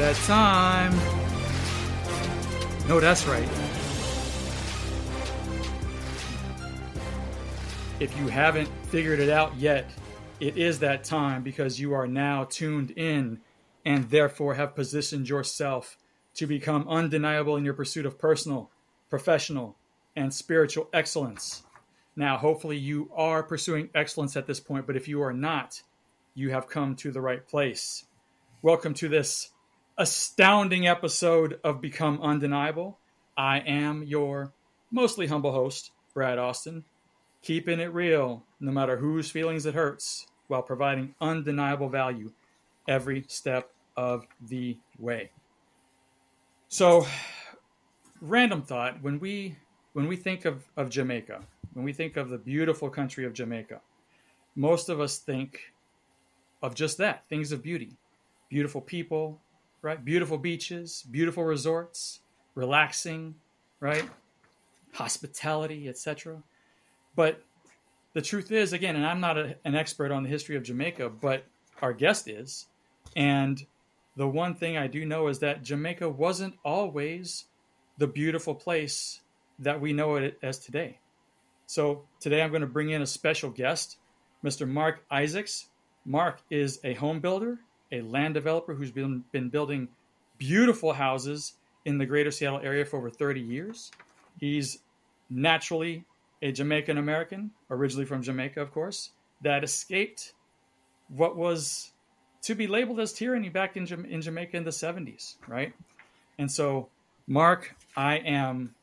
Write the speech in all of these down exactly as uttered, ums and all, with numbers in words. that time. No, that's right. If you haven't figured it out yet, it is that time, because you are now tuned in and therefore have positioned yourself to become undeniable in your pursuit of personal, professional, and spiritual excellence. Now, hopefully you are pursuing excellence at this point, but if you are not, you have come to the right place. Welcome to this astounding episode of Become Undeniable. I am your mostly humble host, Brad Austin, keeping it real, no matter whose feelings it hurts, while providing undeniable value every step of the way. So, random thought, when we when we think of, of Jamaica, when we think of the beautiful country of Jamaica, most of us think of just that, things of beauty. Beautiful people, right? Beautiful beaches, beautiful resorts, relaxing, right? Hospitality, et cetera. But the truth is, again, and I'm not a, an expert on the history of Jamaica, but our guest is, and the one thing I do know is that Jamaica wasn't always the beautiful place that we know it as today. So today I'm going to bring in a special guest, Mister Mark Isaacs. Mark is a home builder, a land developer who's been, been building beautiful houses in the greater Seattle area for over thirty years. He's naturally a Jamaican American, originally from Jamaica, of course, that escaped what was to be labeled as tyranny back in, Jama- in Jamaica in the seventies, right? And so, Mark, I am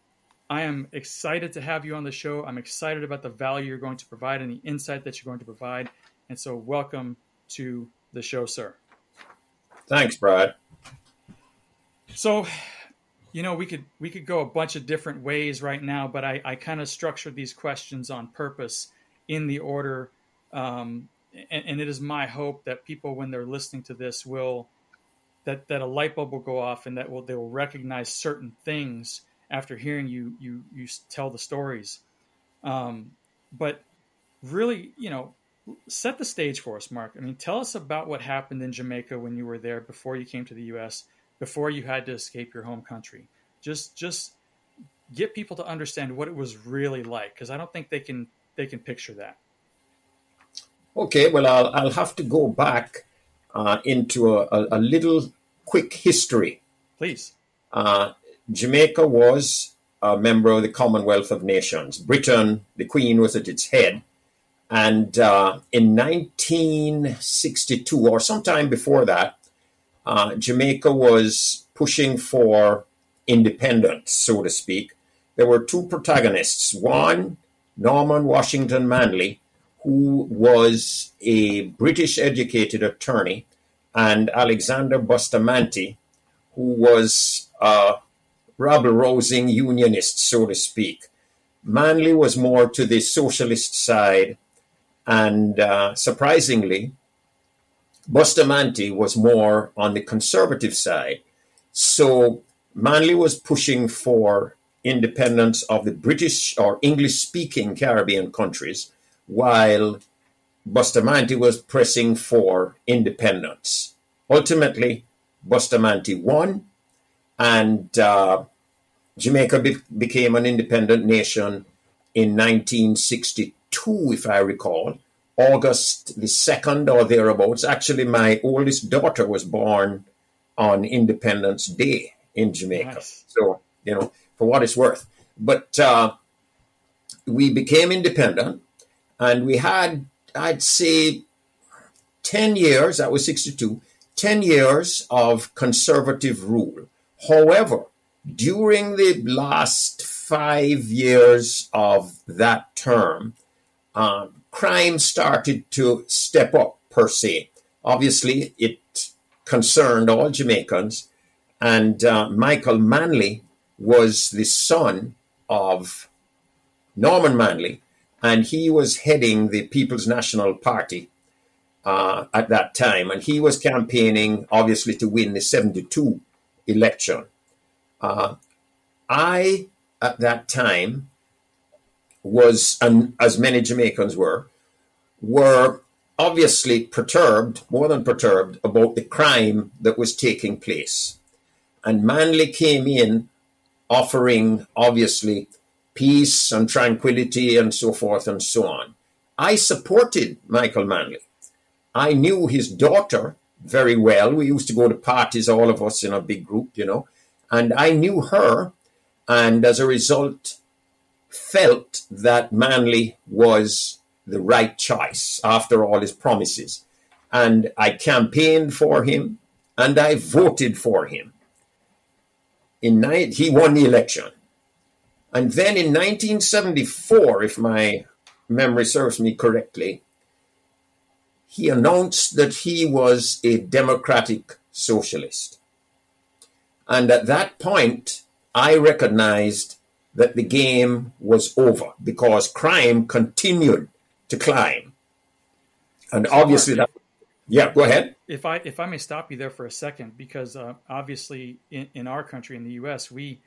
I am excited to have you on the show. I'm excited about the value you're going to provide and the insight that you're going to provide. And so, welcome to the show, sir. Thanks, Brad. So, you know, we could we could go a bunch of different ways right now, but I, I kind of structured these questions on purpose in the order. Um, And, and it is my hope that people, when they're listening to this, will that, that a light bulb will go off and that will they will recognize certain things after hearing you you you tell the stories. Um, but really, you know, set the stage for us, Mark. I mean, tell us about what happened in Jamaica when you were there before you came to the U S, before you had to escape your home country. Just just get people to understand what it was really like, because I don't think they can they can picture that. Okay, well, I'll, I'll have to go back uh, into a, a, a little quick history. Please. Uh, Jamaica was a member of the Commonwealth of Nations. Britain, the Queen, was at its head. And uh, in nineteen sixty-two, or sometime before that, uh, Jamaica was pushing for independence, so to speak. There were two protagonists. One, Norman Washington Manley, who was a British-educated attorney, and Alexander Bustamante, who was a rabble-rousing unionist, so to speak. Manley was more to the socialist side, and uh, surprisingly, Bustamante was more on the conservative side. So Manley was pushing for independence of the British or English-speaking Caribbean countries, while Bustamante was pressing for independence. Ultimately, Bustamante won, and uh, Jamaica be- became an independent nation in nineteen sixty-two, if I recall, August the second or thereabouts. Actually, my oldest daughter was born on Independence Day in Jamaica. Nice. So, you know, for what it's worth. But uh, we became independent. And we had, I'd say, ten years, that was sixty-two, ten years of conservative rule. However, during the last five years of that term, uh, crime started to step up, per se. Obviously, it concerned all Jamaicans. And uh, Michael Manley was the son of Norman Manley, and he was heading the People's National Party uh, at that time. And he was campaigning, obviously, to win the seventy-two election. Uh, I, at that time, was, and as many Jamaicans were, were obviously perturbed, more than perturbed, about the crime that was taking place. And Manley came in offering, obviously, peace and tranquility and so forth and so on. I supported Michael Manley. I knew his daughter very well. We used to go to parties, all of us in a big group, you know, and I knew her, and as a result felt that Manley was the right choice after all his promises. And I campaigned for him and I voted for him. In night, he won the election. And then in nineteen seventy-four, if my memory serves me correctly, he announced that he was a democratic socialist. And at that point, I recognized that the game was over because crime continued to climb. And obviously, that, yeah, go ahead. If I if I may stop you there for a second, because uh, obviously in, in our country, in the U S, we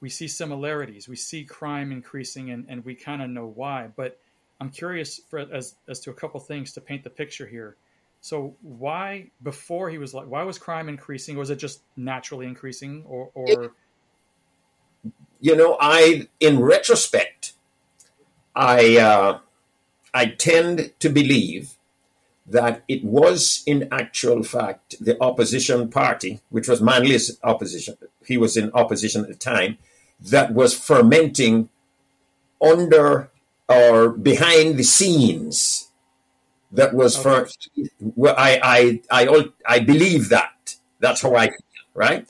we see similarities. We see crime increasing and, and we kind of know why. But I'm curious for, as as to a couple things to paint the picture here. So why, before he was like, why was crime increasing? Or was it just naturally increasing? Or, or... It, you know, I, in retrospect, I, uh, I tend to believe that it was, in actual fact, the opposition party, which was Manley's opposition, he was in opposition at the time, that was fermenting under or behind the scenes. That was okay. for, I, I, I, I believe that. That's how I feel, right?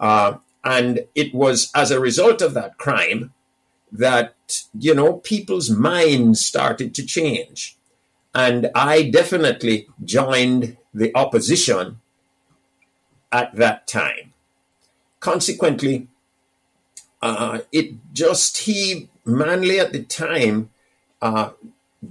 Uh, and it was as a result of that crime that, you know, people's minds started to change. And I definitely joined the opposition at that time. Consequently, uh, it just, he, Manley at the time, uh,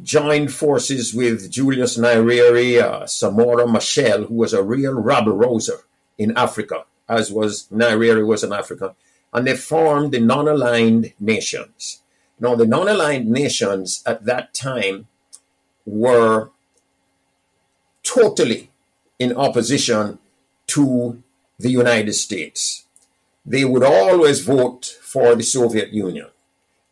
joined forces with Julius Nyerere, uh, Samora Michel, who was a real rabble-rouser in Africa, as was Nyerere was in Africa, and they formed the Non-Aligned Nations. Now, the Non-Aligned Nations at that time were totally in opposition to the United States. They would always vote for the Soviet Union.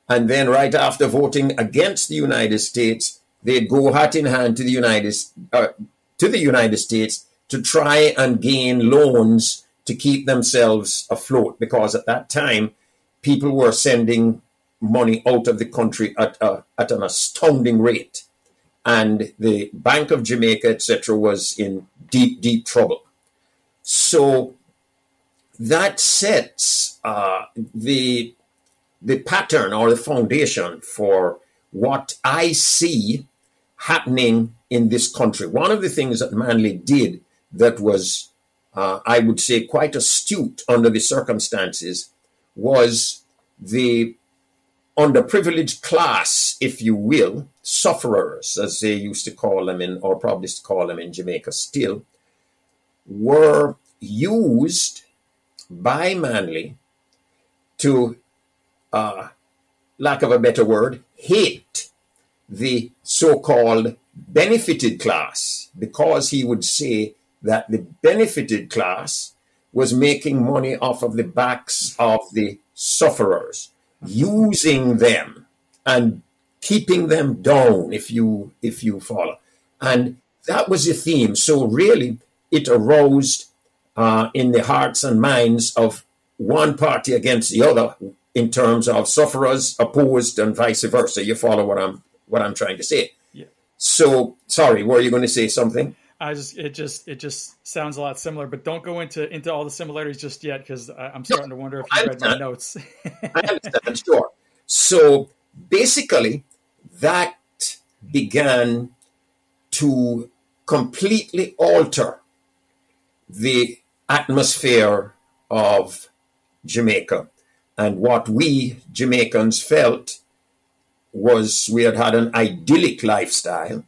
And then right after voting against the United States, they'd go hat in hand to the United, uh, to the United States to try and gain loans to keep themselves afloat. Because at that time, people were sending money out of the country at, a, at an astounding rate. And the Bank of Jamaica, et cetera, was in deep, deep trouble. So that sets uh, the the pattern or the foundation for what I see happening in this country. One of the things that Manley did that was, uh, I would say, quite astute under the circumstances was the underprivileged class, if you will, sufferers, as they used to call them in, or probably call them in Jamaica still, were used by Manley to, uh, lack of a better word, hate the so-called benefited class, because he would say that the benefited class was making money off of the backs of the sufferers, using them and keeping them down, if you if you follow. And that was the theme. So really, it aroused uh, in the hearts and minds of one party against the other in terms of sufferers opposed and vice versa. You follow what I'm what I'm trying to say. Yeah. So, sorry, were you going to say something? I just it just it just sounds a lot similar, but don't go into into all the similarities just yet, because I'm starting no, to wonder if you read my notes. I understand, sure. So basically, that began to completely alter the atmosphere of Jamaica. And what we Jamaicans felt was we had had an idyllic lifestyle,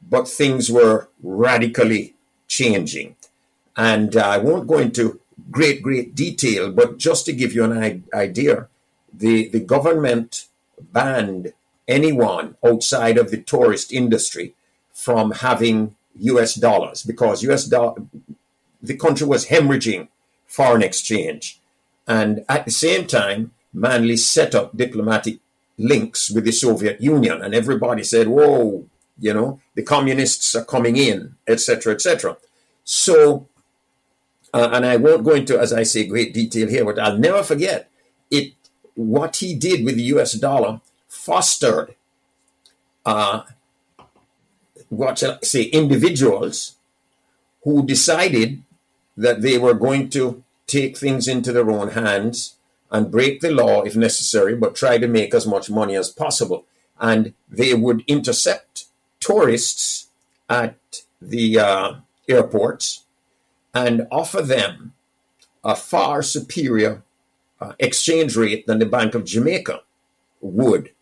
but things were radically changing. And uh, I won't go into great, great detail, but just to give you an I- idea, the, the government banned anyone outside of the tourist industry from having U S dollars, because U S do- the country was hemorrhaging foreign exchange. And at the same time, Manley set up diplomatic links with the Soviet Union, and everybody said, whoa, you know, the communists are coming in, et cetera, et cetera. So, uh, and I won't go into, as I say, great detail here, but I'll never forget it. What he did with the U S dollar fostered uh, what shall I say, individuals who decided that they were going to take things into their own hands and break the law if necessary, but try to make as much money as possible. And they would intercept tourists at the uh, airports and offer them a far superior uh, exchange rate than the Bank of Jamaica would.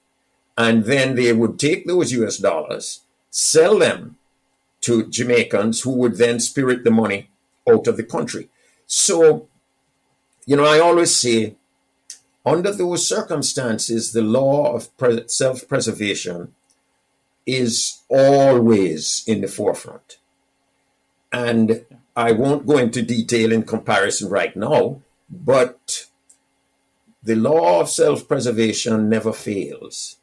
And then they would take those U S dollars, sell them to Jamaicans who would then spirit the money out of the country. So, you know, I always say, under those circumstances, the law of pre- self-preservation is always in the forefront. And I won't go into detail in comparison right now, but the law of self-preservation never fails.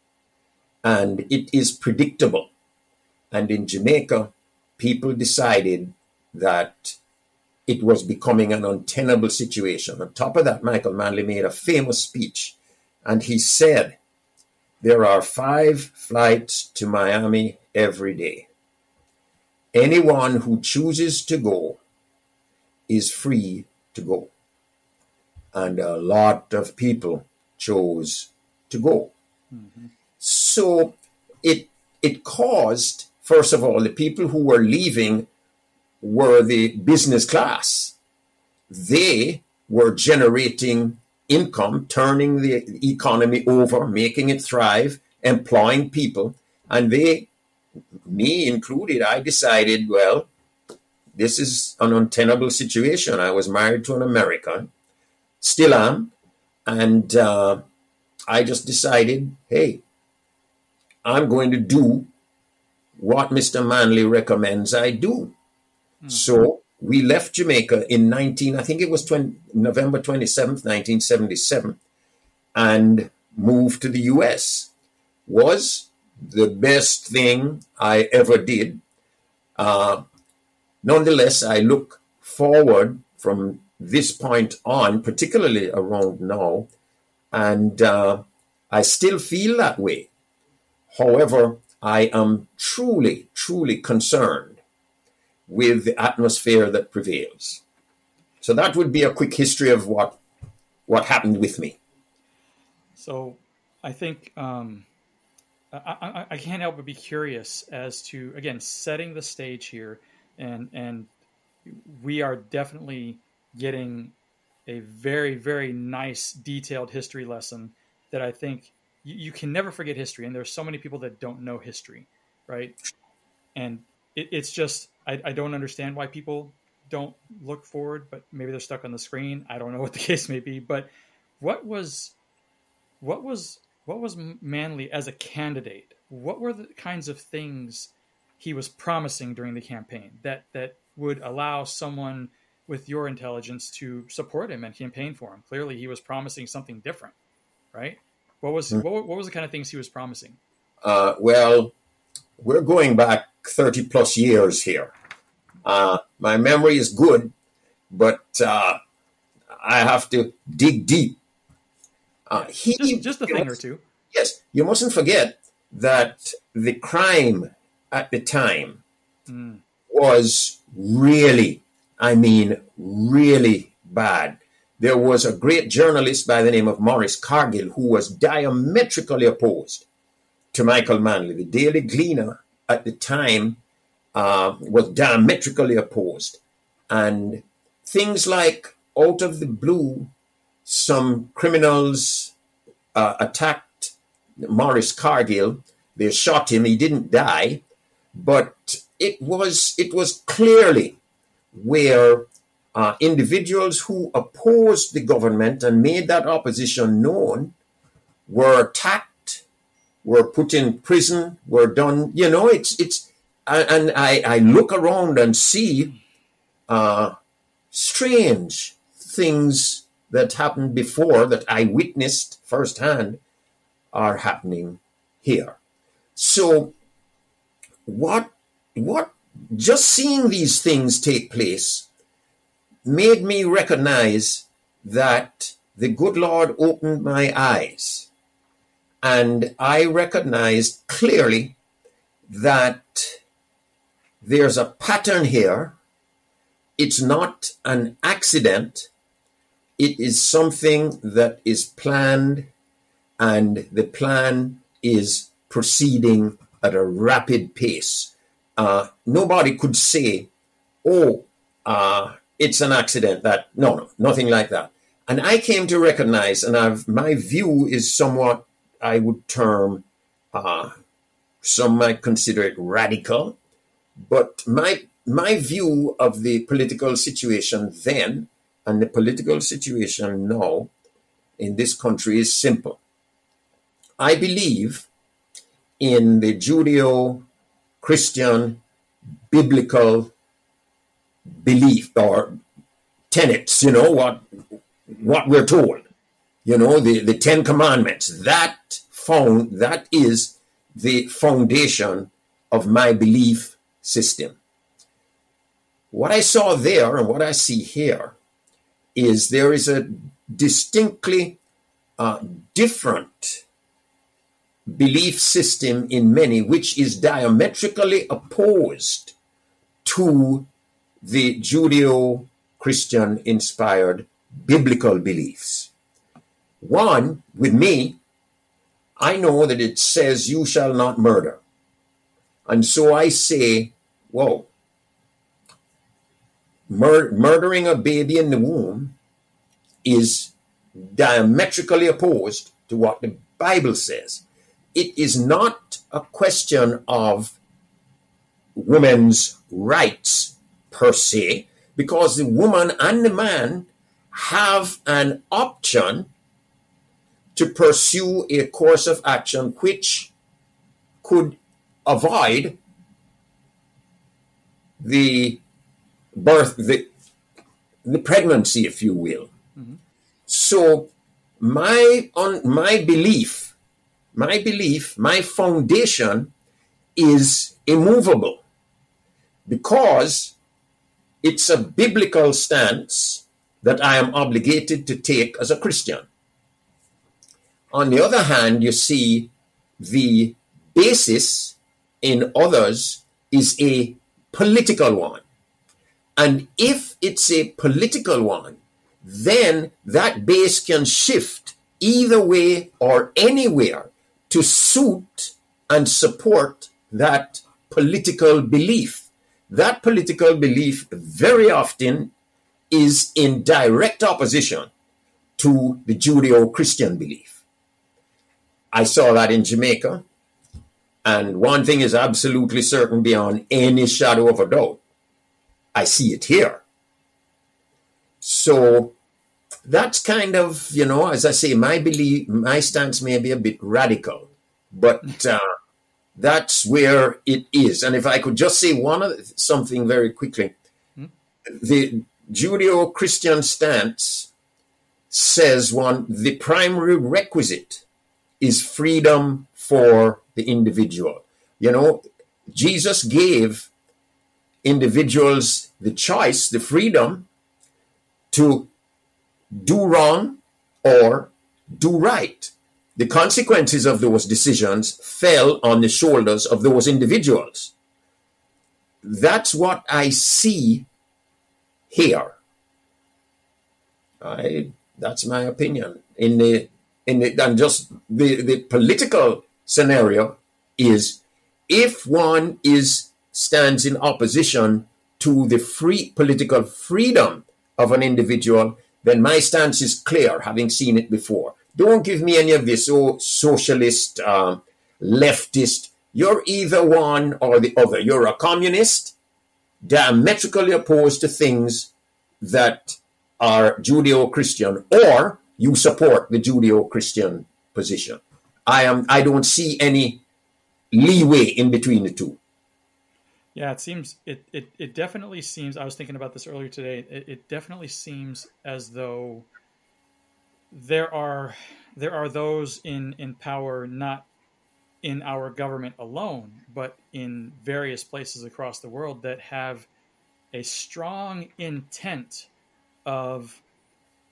And it is predictable. And in Jamaica, people decided that it was becoming an untenable situation. On top of that, Michael Manley made a famous speech, and he said, there are five flights to Miami every day. Anyone who chooses to go is free to go. And a lot of people chose to go. Mm-hmm. So it it caused, first of all, the people who were leaving were the business class. They were generating income, turning the economy over, making it thrive, employing people. And they, me included, I decided, well, this is an untenable situation. I was married to an American, still am. And uh, I just decided, hey, I'm going to do what Mister Manley recommends I do. So we left Jamaica in nineteen, I think it was twenty, November twenty-seventh, nineteen seventy-seven, and moved to the U S. Was the best thing I ever did. Uh, nonetheless, I look forward from this point on, particularly around now, and uh, I still feel that way. However, I am truly, truly concerned with the atmosphere that prevails. So that would be a quick history of what what happened with me. So I think um, I, I, I can't help but be curious as to, again, setting the stage here, and and we are definitely getting a very, very nice, detailed history lesson that I think you, you can never forget history, and there's so many people that don't know history, right? And it, it's just... I, I don't understand why people don't look forward, but maybe they're stuck on the screen. I don't know what the case may be, but what was, what was, what was Manley as a candidate? What were the kinds of things he was promising during the campaign that, that would allow someone with your intelligence to support him and campaign for him? Clearly he was promising something different, right? What was, what, what was the kind of things he was promising? Uh, well, we're going back thirty plus years here. Uh, my memory is good, but uh, I have to dig deep. Uh, he, just, just a thing must, or two. Yes. You mustn't forget that the crime at the time mm. was really, I mean, really bad. There was a great journalist by the name of Morris Cargill who was diametrically opposed to Michael Manley. The Daily Gleaner at the time uh, was diametrically opposed. And things like, out of the blue, some criminals uh, attacked Morris Cargill. They shot him. He didn't die. But it was, it was clearly where uh, individuals who opposed the government and made that opposition known were attacked, were put in prison, were done, you know, it's, it's, and I, I look around and see uh, strange things that happened before that I witnessed firsthand are happening here. So what what just seeing these things take place made me recognize that the good Lord opened my eyes, and I recognized clearly that there's a pattern here. It's not an accident. It is something that is planned, and the plan is proceeding at a rapid pace. Uh, nobody could say, oh, uh, it's an accident. That no, no, nothing like that. And I came to recognize, and I've, my view is somewhat, I would term, uh, some might consider it radical, but my my view of the political situation then and the political situation now in this country is simple. I believe in the Judeo-Christian biblical belief or tenets, you know, what what we're told, you know, the, the Ten Commandments, that found, that is the foundation of my belief system. What I saw there and what I see here is there is a distinctly uh, different belief system in many, which is diametrically opposed to the Judeo-Christian inspired biblical beliefs. One, with me, I know that it says you shall not murder. And so I say, whoa, mur- murdering a baby in the womb is diametrically opposed to what the Bible says. It is not a question of women's rights per se, because the woman and the man have an option to pursue a course of action which could avoid the birth, the, the pregnancy, if you will. Mm-hmm. So my on my belief, my belief, my foundation is immovable because it's a biblical stance that I am obligated to take as a Christian. On the other hand, you see the basis in others is a political one. And if it's a political one, then that base can shift either way or anywhere to suit and support that political belief. That political belief very often is in direct opposition to the Judeo-Christian belief. I saw that in Jamaica, and one thing is absolutely certain beyond any shadow of a doubt. I see it here. So that's kind of, you know, as I say, my belief, my stance may be a bit radical, but uh, that's where it is. And if I could just say one other, something very quickly, hmm? The Judeo-Christian stance says one, the primary requisite is freedom for the individual. You know, Jesus gave individuals the choice, the freedom to do wrong or do right. The consequences of those decisions fell on the shoulders of those individuals. That's what I see here. I, that's my opinion. In the In the, and just the, the political scenario is if one is stands in opposition to the free political freedom of an individual, then my stance is clear, having seen it before. Don't give me any of this, oh, socialist, uh, leftist. You're either one or the other. You're a communist, diametrically opposed to things that are Judeo-Christian, or you support the Judeo-Christian position. I am. I don't see any leeway in between the two. Yeah, it seems it, it, it definitely seems. I was thinking about this earlier today. It, it definitely seems as though there are there are those in, in power, not in our government alone, but in various places across the world, that have a strong intent of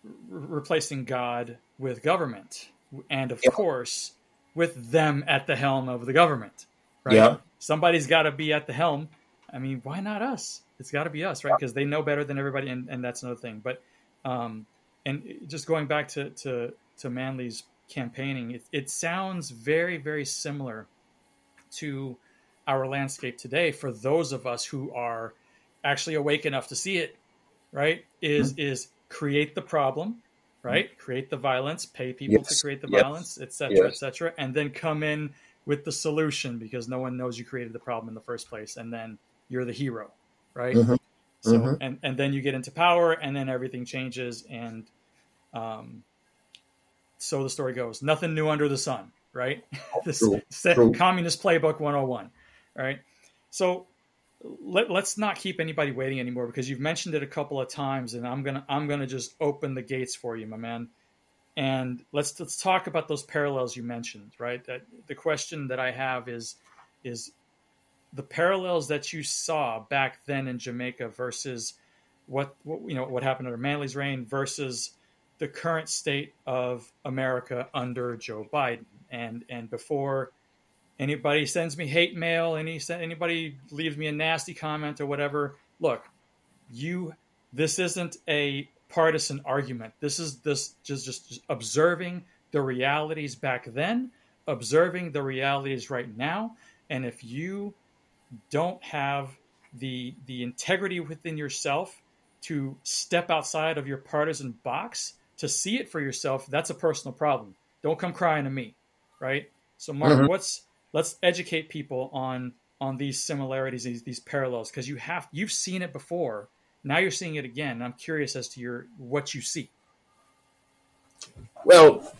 re- replacing God with government, and of yep. course with them at the helm of the government. Right? Yeah. Somebody's got to be at the helm. I mean, why not us? It's got to be us, right? Because they know better than everybody, and, and that's another thing. But um, and just going back to to, to Manley's campaigning, it, it sounds very, very similar to our landscape today for those of us who are actually awake enough to see it, right? Is mm-hmm. is create the problem, right? Mm-hmm. Create the violence, pay people yes. to create the yes. violence, et cetera, yes. et cetera, and then come in with the solution, because no one knows you created the problem in the first place, and then you're the hero, right? Mm-hmm. So mm-hmm. and and then you get into power, and then everything changes, and um, so the story goes. Nothing new under the sun, right? This true. Set, true. Communist playbook one oh one, right? So let, let's not keep anybody waiting anymore, because you've mentioned it a couple of times, and I'm gonna I'm gonna just open the gates for you, my man. And let's let's talk about those parallels you mentioned, right? That the question that I have is, is the parallels that you saw back then in Jamaica versus what, what you know what happened under Manley's reign versus the current state of America under Joe Biden. And and before anybody sends me hate mail, any anybody leaves me a nasty comment or whatever, look, you this isn't a partisan argument. This is this just, just just observing the realities back then, observing the realities right now. And if you don't have the the integrity within yourself to step outside of your partisan box to see it for yourself, that's a personal problem. Don't come crying to me, right? So Mark, mm-hmm. what's let's educate people on on these similarities, these, these parallels, because you have you've seen it before. Now you're seeing it again, and I'm curious as to your what you see. Well,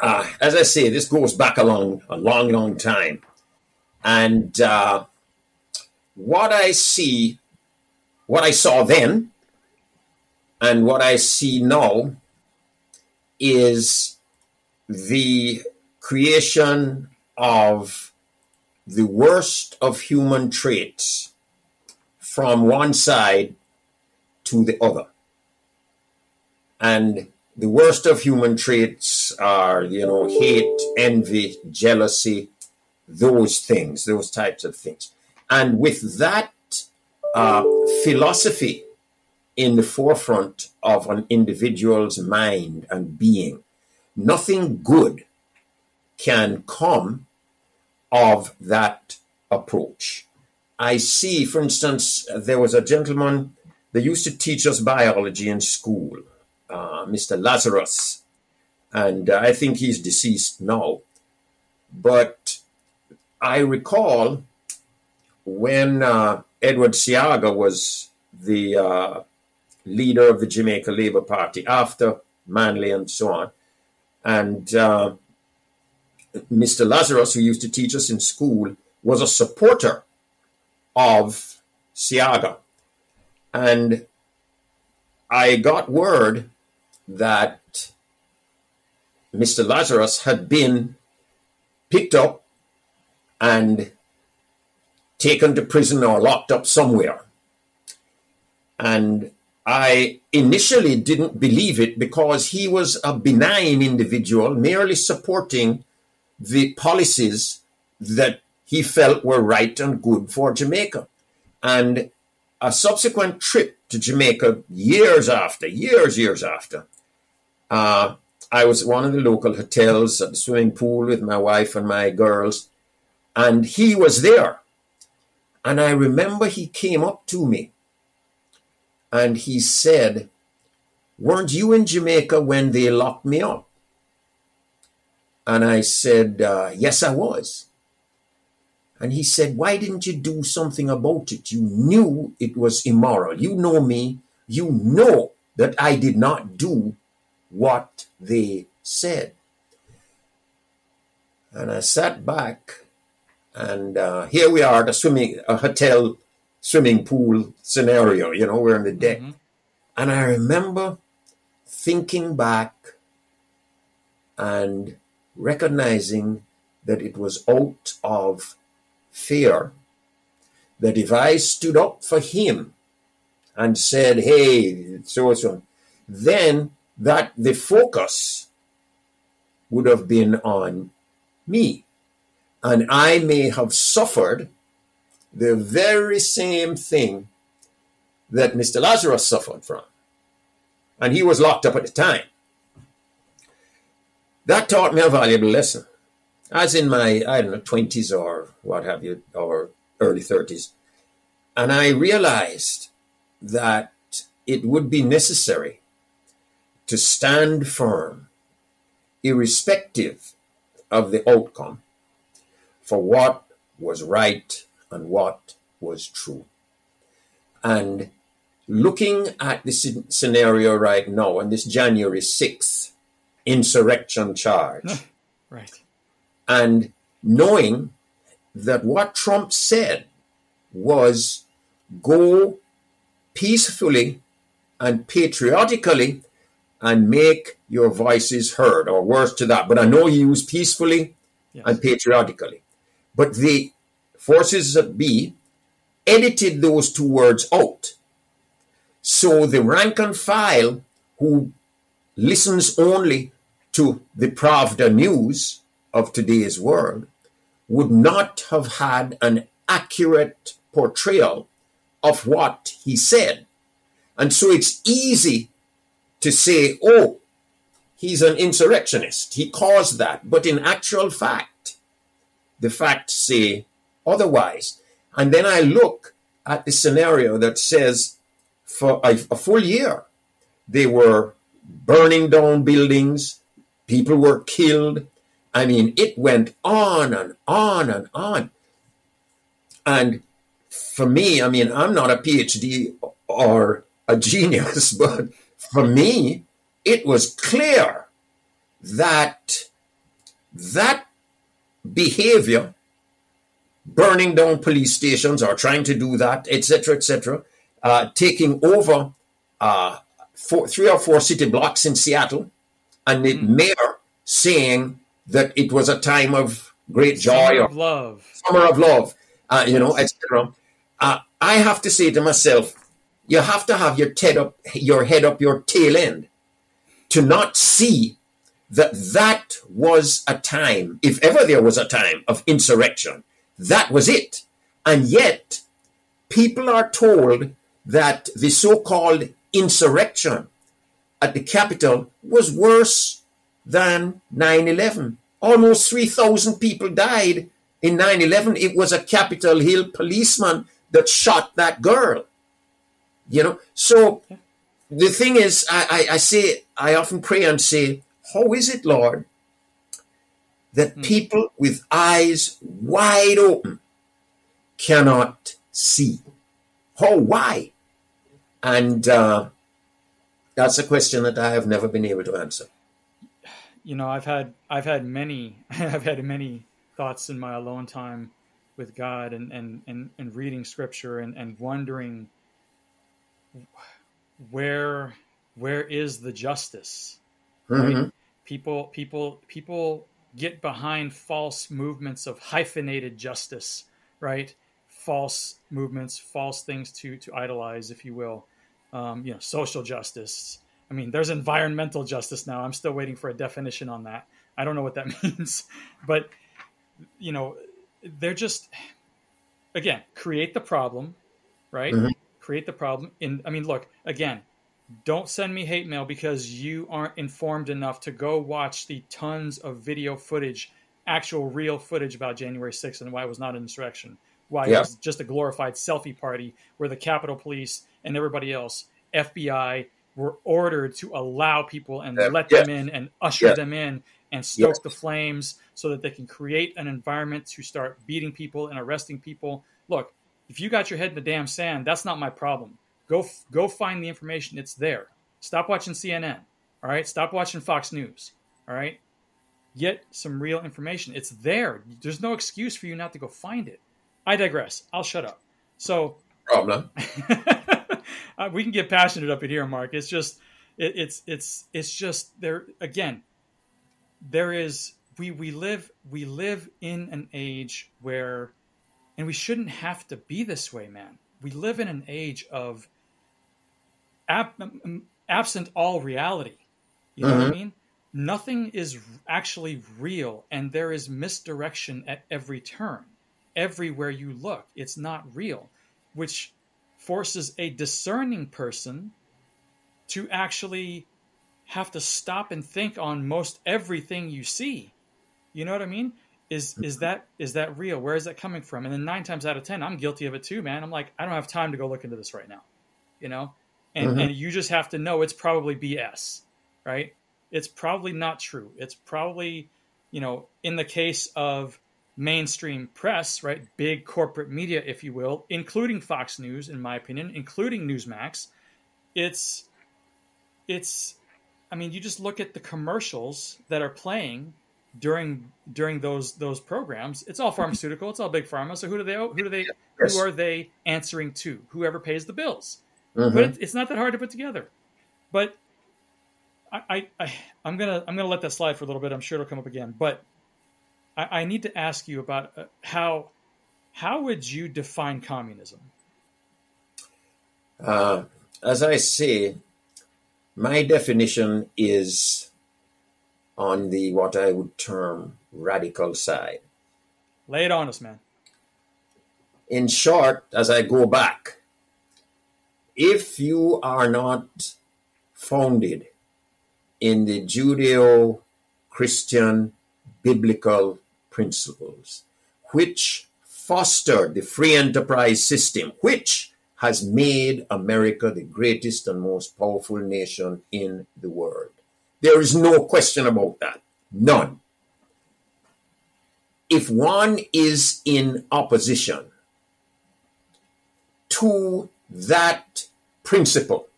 uh, as I say, this goes back a long, a long, long time. And uh, what I see, what I saw then, and what I see now is the creation of the worst of human traits from one side to the other. And the worst of human traits are, you know, hate, envy, jealousy, those things, those types of things. And with that uh, philosophy in the forefront of an individual's mind and being, nothing good can come of that approach. I see, for instance, there was a gentleman that used to teach us biology in school, uh, Mister Lazarus, and I think he's deceased now. But I recall when uh, Edward Seaga was the uh, leader of the Jamaica Labor Party after Manley and so on, and uh, Mister Lazarus, who used to teach us in school, was a supporter of Seaga. And I got word that Mister Lazarus had been picked up and taken to prison or locked up somewhere. And I initially didn't believe it, because he was a benign individual, merely supporting the policies that he felt were right and good for Jamaica. And a subsequent trip to Jamaica years after, years, years after, uh, I was at one of the local hotels at the swimming pool with my wife and my girls, and he was there. And I remember he came up to me and he said, "Weren't you in Jamaica when they locked me up?" And I said, uh, yes, I was. And he said, "Why didn't you do something about it? You knew it was immoral. You know me. You know that I did not do what they said." And I sat back And uh, here we are at a swimming, a hotel swimming pool scenario, you know, we're on the deck. Mm-hmm. And I remember thinking back and recognizing that it was out of fear that if I stood up for him and said, hey, so so, then that the focus would have been on me. And I may have suffered the very same thing that Mister Lazarus suffered from. And he was locked up at the time. That taught me a valuable lesson. As in my, I don't know, twenties or what have you, or early thirties. And I realized that it would be necessary to stand firm, irrespective of the outcome, for what was right and what was true. And looking at this scenario right now, and this January sixth insurrection charge, oh, right, and knowing that what Trump said was go peacefully and patriotically and make your voices heard, or worse to that. But I know you use peacefully, yes, and patriotically. But the forces that be edited those two words out. So the rank and file who listens only to the Pravda news of today's world would not have had an accurate portrayal of what he said. And so it's easy to say, oh, he's an insurrectionist, he caused that. But in actual fact, the facts say otherwise. And then I look at the scenario that says for a, a full year, they were burning down buildings, people were killed. I mean, it went on and on and on. And for me, I mean, I'm not a PhD or a genius, but for me, it was clear that that behavior, burning down police stations or trying to do that, et cetera, et cetera, uh, taking over uh, four, three or four city blocks in Seattle, and the mm-hmm. mayor saying that it was a time of great joy, summer of love, summer of love, uh, you know, et cetera. Uh, I have to say to myself, you have to have your head up, your head up, your tail end, to not see that that was a time, if ever there was a time of insurrection, that was it. And yet, people are told that the so-called insurrection at the Capitol was worse than nine eleven. Almost three thousand people died in nine eleven. It was a Capitol Hill policeman that shot that girl. You know, so the thing is, I, I, I say, I often pray and say, how is it, Lord, that mm. people with eyes wide open cannot see? How, why? And uh, that's a question that I have never been able to answer. You know, I've had I've had many I've had many thoughts in my alone time with God, and and, and, and reading scripture, and, and wondering where where is the justice? Mm-hmm. Right? People people people get behind false movements of hyphenated justice, right? False movements, false things to to idolize, if you will. Um, you know, social justice. I mean, there's environmental justice now. I'm still waiting for a definition on that. I don't know what that means, but you know, they're just, again, create the problem, right? Mm-hmm. Create the problem. And I mean, look, again, don't send me hate mail because you aren't informed enough to go watch the tons of video footage, actual real footage about January sixth and why it was not an insurrection, why yeah. it was just a glorified selfie party where the Capitol Police and everybody else, F B I, were ordered to allow people and uh, let yes. them in and usher yes. them in and stoke yes. the flames so that they can create an environment to start beating people and arresting people. Look, if you got your head in the damn sand, that's not my problem. Go, go find the information. It's there. Stop watching C N N. All right. Stop watching Fox News. All right. Get some real information. It's there. There's no excuse for you not to go find it. I digress. I'll shut up. So problem. uh, we can get passionate up in here, Mark. It's just, it, it's, it's, it's just there again. There is, we, we live, we live in an age where, and we shouldn't have to be this way, man. We live in an age of ab- absent all reality. You know mm-hmm. what I mean? Nothing is actually real, and there is misdirection at every turn. Everywhere you look, it's not real, which forces a discerning person to actually have to stop and think on most everything you see. You know what I mean? Is is that is that real? Where is that coming from? And then nine times out of ten, I'm guilty of it too, man. I'm like, I don't have time to go look into this right now, you know? And mm-hmm. and you just have to know it's probably B S, right? It's probably not true. It's probably, you know, in the case of mainstream press, right? Big corporate media, if you will, including Fox News, in my opinion, including Newsmax. It's, it's, I mean, you just look at the commercials that are playing during, during those, those programs. It's all pharmaceutical. It's all big pharma. So who do they, who do they, yes. who are they answering to? Whoever pays the bills. Mm-hmm. But it's not that hard to put together, but I, I, I'm gonna I'm gonna let that slide for a little bit. I'm sure it'll come up again. But I, I need to ask you about how how would you define communism? Uh, as I say, my definition is on the what I would term radical side. Lay it on us, man. In short, as I go back, if you are not founded in the Judeo-Christian biblical principles, which fostered the free enterprise system, which has made America the greatest and most powerful nation in the world. There is no question about that. None. If one is in opposition to that principle,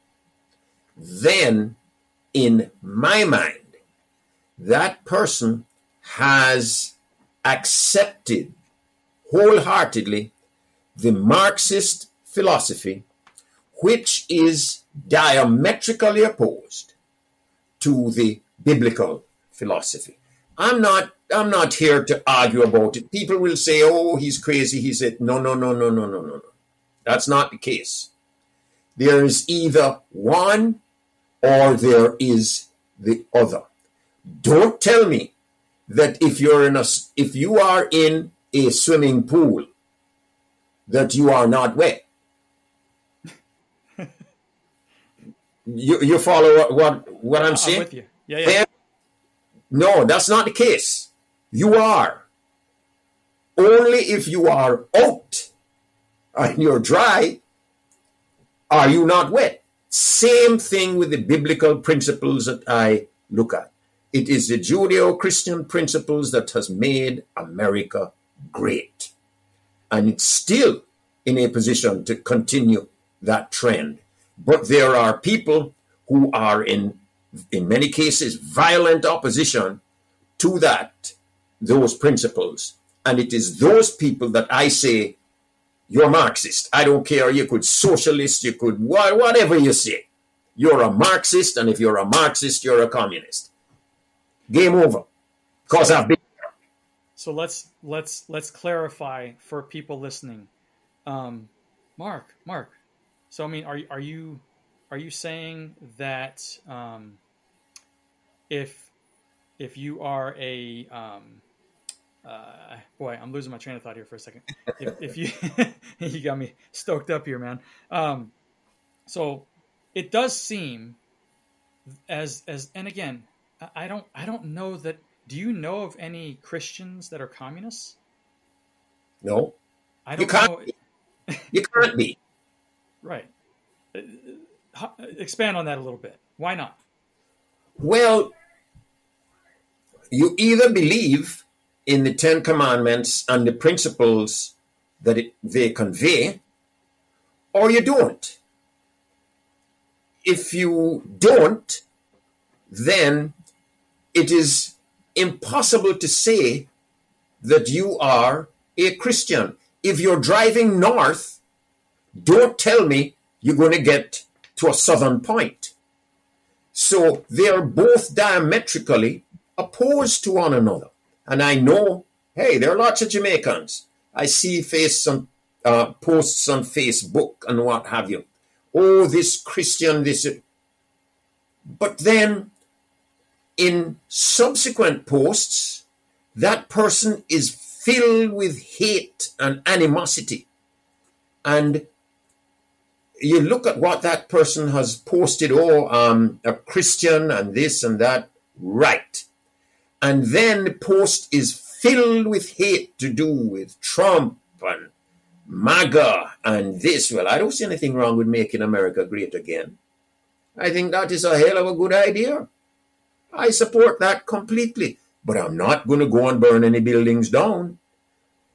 then in my mind, that person has accepted wholeheartedly the Marxist philosophy, which is diametrically opposed to the biblical philosophy. I'm not, I'm not here to argue about it. People will say, oh, he's crazy. He said, no, no, no, no, no, no, no, no. That's not the case. There is either one or there is the other. Don't tell me that if you're in a, if you are in a swimming pool, that you are not wet. you you follow what what, what I'm, I'm saying? With you. Yeah, yeah. And no, that's not the case. You are. Only if you are out and you're dry, are you not wet? Same thing with the biblical principles that I look at. It is the Judeo-Christian principles that has made America great. And it's still in a position to continue that trend. But there are people who are in, in many cases, violent opposition to that, those principles. And it is those people that I say, you're Marxist. I don't care. You could socialist. You could wh- whatever you say. You're a Marxist. And if you're a Marxist, you're a communist. Game over. Because I've been. So let's let's let's clarify for people listening. Um, Mark, Mark. So I mean, are are you are you saying that um, if if you are a um, Uh, boy, I'm losing my train of thought here for a second. If, if you, you got me stoked up here, man. Um, so it does seem as, as, and again, I don't, I don't know that, do you know of any Christians that are communists? No, I don't you can't know. Be. You can't be. Right. Expand on that a little bit. Why not? Well, you either believe in the Ten Commandments and the principles that it, they convey, or you don't. If you don't, then it is impossible to say that you are a Christian. If you're driving north, don't tell me you're going to get to a southern point. So they are both diametrically opposed to one another. And I know, hey, there are lots of Jamaicans. I see face on, uh, posts on Facebook and what have you. Oh, this Christian, this... But then, in subsequent posts, that person is filled with hate and animosity. And you look at what that person has posted, oh, um, a Christian and this and that, right. And then the post is filled with hate to do with Trump and MAGA and this. Well, I don't see anything wrong with making America great again. I think that is a hell of a good idea. I support that completely, but I'm not going to go and burn any buildings down.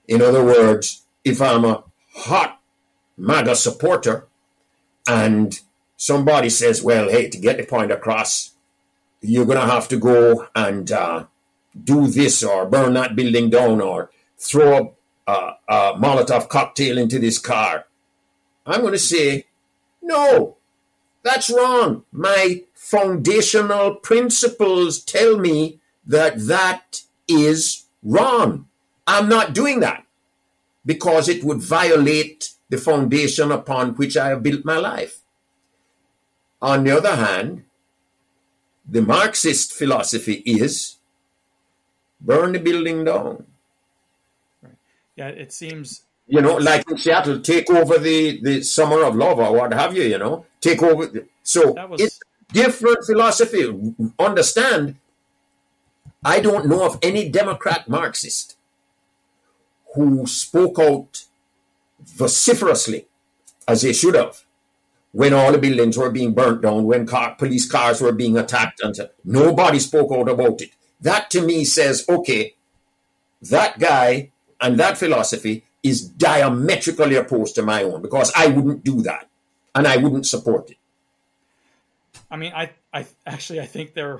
In other words, if I'm a hot MAGA supporter and somebody says, well, hey, to get the point across, you're going to have to go and uh, do this or burn that building down or throw a, a, a Molotov cocktail into this car, I'm going to say, no, that's wrong. My foundational principles tell me that that is wrong. I'm not doing that because it would violate the foundation upon which I have built my life. On the other hand, the Marxist philosophy is burn the building down. Right. Yeah, it seems... You know, like in Seattle, take over the, the summer of love or what have you, you know, take over. The, so was... it's different philosophy. Understand, I don't know of any Democrat Marxist who spoke out vociferously, as they should have, when all the buildings were being burnt down, when car, police cars were being attacked. And so, nobody spoke out about it. That to me says, okay, that guy and that philosophy is diametrically opposed to my own, because I wouldn't do that and I wouldn't support it. I mean, I, I actually, I think there,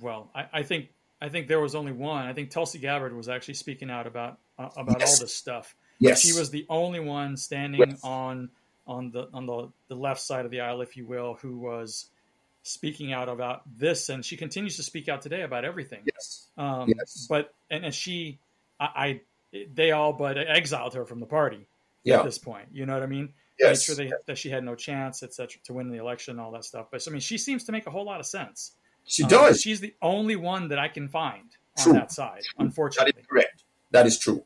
well, I, I think, I think there was only one. I think Tulsi Gabbard was actually speaking out about, uh, about yes. all this stuff. Yes. She was the only one standing yes. on, on the, on the, the left side of the aisle, if you will, who was speaking out about this. And she continues to speak out today about everything. Yes. Um, yes. But, and, and she, I, I they all but exiled her from the party yeah. at this point. You know what I mean? Yes. Made sure they, yeah. that she had no chance, et cetera, to win the election, all that stuff. But so, I mean, she seems to make a whole lot of sense. She um, does. She's the only one that I can find true. on that side, true. unfortunately. That is correct. That is true.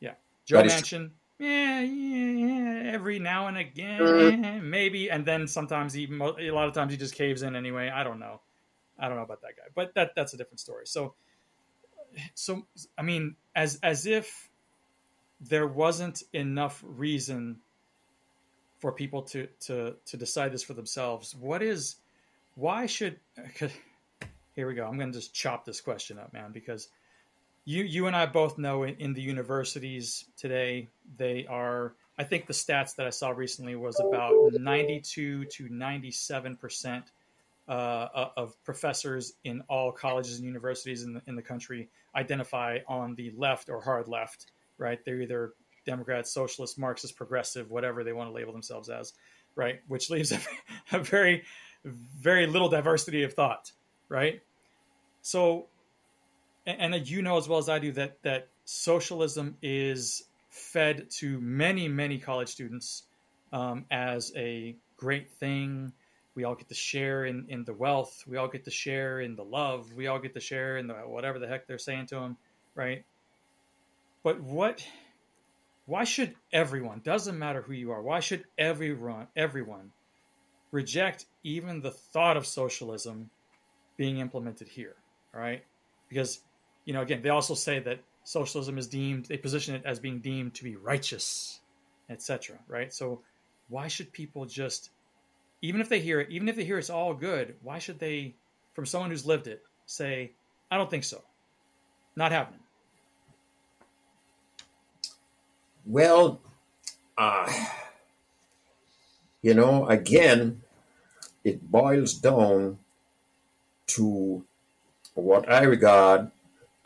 Yeah. Joe Manchin, yeah, yeah, every now and again, mm-hmm. maybe. And then sometimes he, a lot of times he just caves in anyway. I don't know. I don't know about that guy. But that that's a different story. So, so I mean, as as if, there wasn't enough reason for people to, to, to decide this for themselves. What is, why should, here we go. I'm going to just chop this question up, man, because you, you and I both know in, in the universities today, they are, I think the stats that I saw recently was about ninety-two to ninety-seven percent uh, of professors in all colleges and universities in the, in the country identify on the left or hard left. Right? They're either Democrats, socialist, Marxist, progressive, whatever they want to label themselves as, right? Which leaves a, a very, very little diversity of thought, right? So, and, and you know as well as I do that that socialism is fed to many, many college students um, as a great thing. We all get to share in, in the wealth. We all get to share in the love. We all get to share in the whatever the heck they're saying to them, right? But what, why should everyone, doesn't matter who you are, why should everyone, everyone reject even the thought of socialism being implemented here, right? Because, you know, again, they also say that socialism is deemed, they position it as being deemed to be righteous, et cetera, right? So why should people just, even if they hear it, even if they hear it's all good, why should they, from someone who's lived it, say, I don't think so, not happening? Well, uh, you know, again, it boils down to what I regard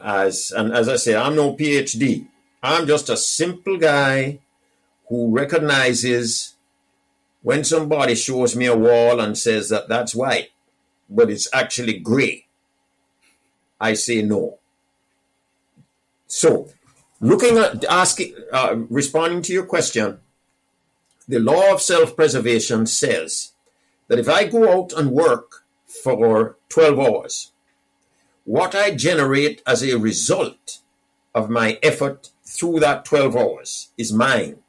as, and as I say, I'm no P H D. I'm just a simple guy who recognizes when somebody shows me a wall and says that that's white, but it's actually gray, I say no. So, looking at asking, uh, responding to your question, the law of self-preservation says that if I go out and work for twelve hours, what I generate as a result of my effort through that twelve hours is mine,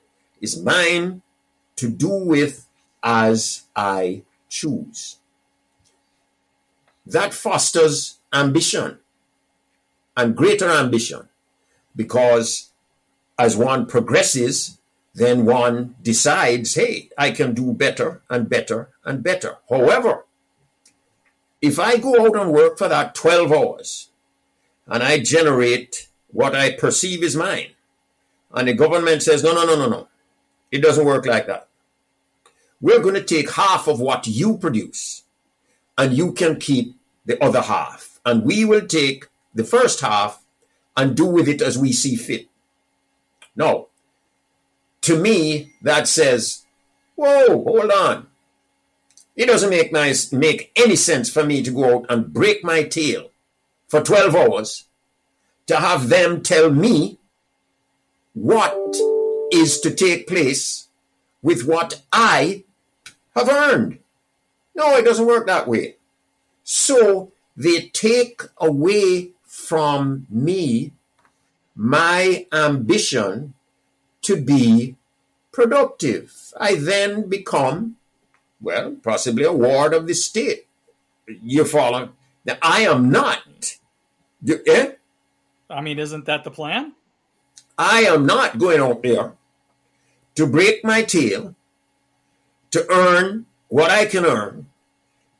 is mine to do with as I choose. That fosters ambition and greater ambition, because as one progresses, then one decides, hey, I can do better and better and better. However, if I go out and work for that twelve hours and I generate what I perceive is mine, and the government says, no, no, no, no, no, it doesn't work like that. We're going to take half of what you produce and you can keep the other half. And we will take the first half and do with it as we see fit. Now, to me, that says, whoa, hold on. It doesn't make nice, make any sense for me to go out and break my tail for twelve hours to have them tell me what is to take place with what I have earned. No, it doesn't work that way. So they take away from me my ambition to be productive. I then become, well, possibly a ward of the state. You follow? Now, I am not. Eh? I mean, isn't that the plan? I am not going out there to break my tail, to earn what I can earn,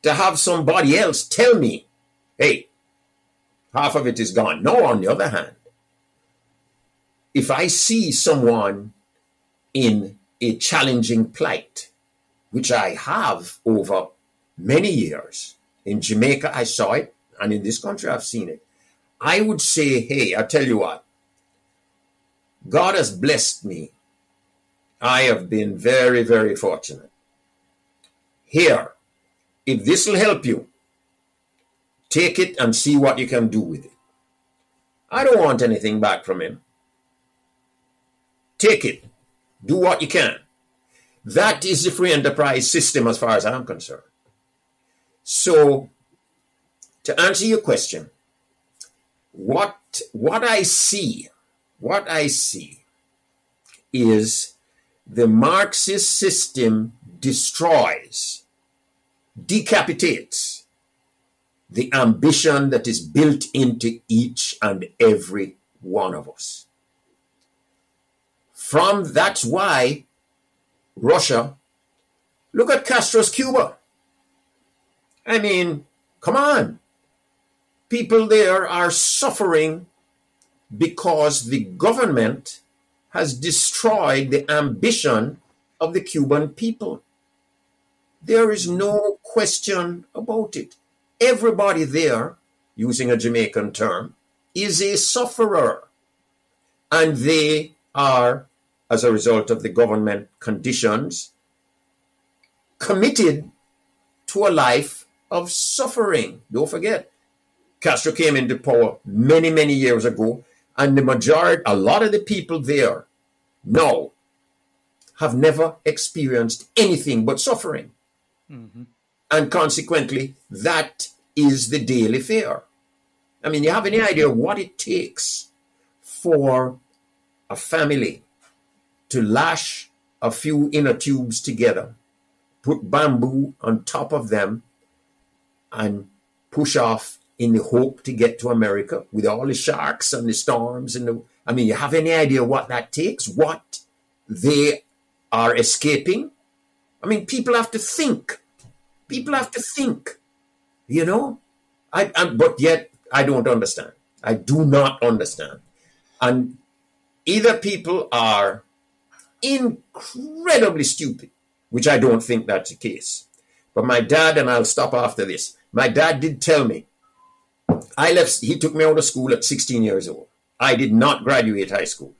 to have somebody else tell me, hey, half of it is gone. No, on the other hand, if I see someone in a challenging plight, which I have over many years, in Jamaica I saw it, and in this country I've seen it, I would say, hey, I tell you what, God has blessed me. I have been very, very fortunate. Here, if this will help you, take it and see what you can do with it. I don't want anything back from him. Take it. Do what you can. That is the free enterprise system as far as I'm concerned. So, to answer your question, what what I see, what I see is the Marxist system destroys, decapitates the ambition that is built into each and every one of us. From that's why Russia, look at Castro's Cuba. I mean, come on. People there are suffering because the government has destroyed the ambition of the Cuban people. There is no question about it. Everybody there, using a Jamaican term, is a sufferer. And they are, as a result of the government conditions, committed to a life of suffering. Don't forget, Castro came into power many, many years ago, and the majority, a lot of the people there now have never experienced anything but suffering. Mm-hmm. And consequently, that is the daily fare. I mean, you have any idea what it takes for a family to lash a few inner tubes together, put bamboo on top of them, and push off in the hope to get to America with all the sharks and the storms and the, I mean, you have any idea what that takes, what they are escaping? I mean, people have to think. People have to think, you know? I, I but yet, I don't understand. I do not understand. And either people are incredibly stupid, which I don't think that's the case. But my dad, and I'll stop after this, my dad did tell me I left, he took me out of school at sixteen years old. I did not graduate high school.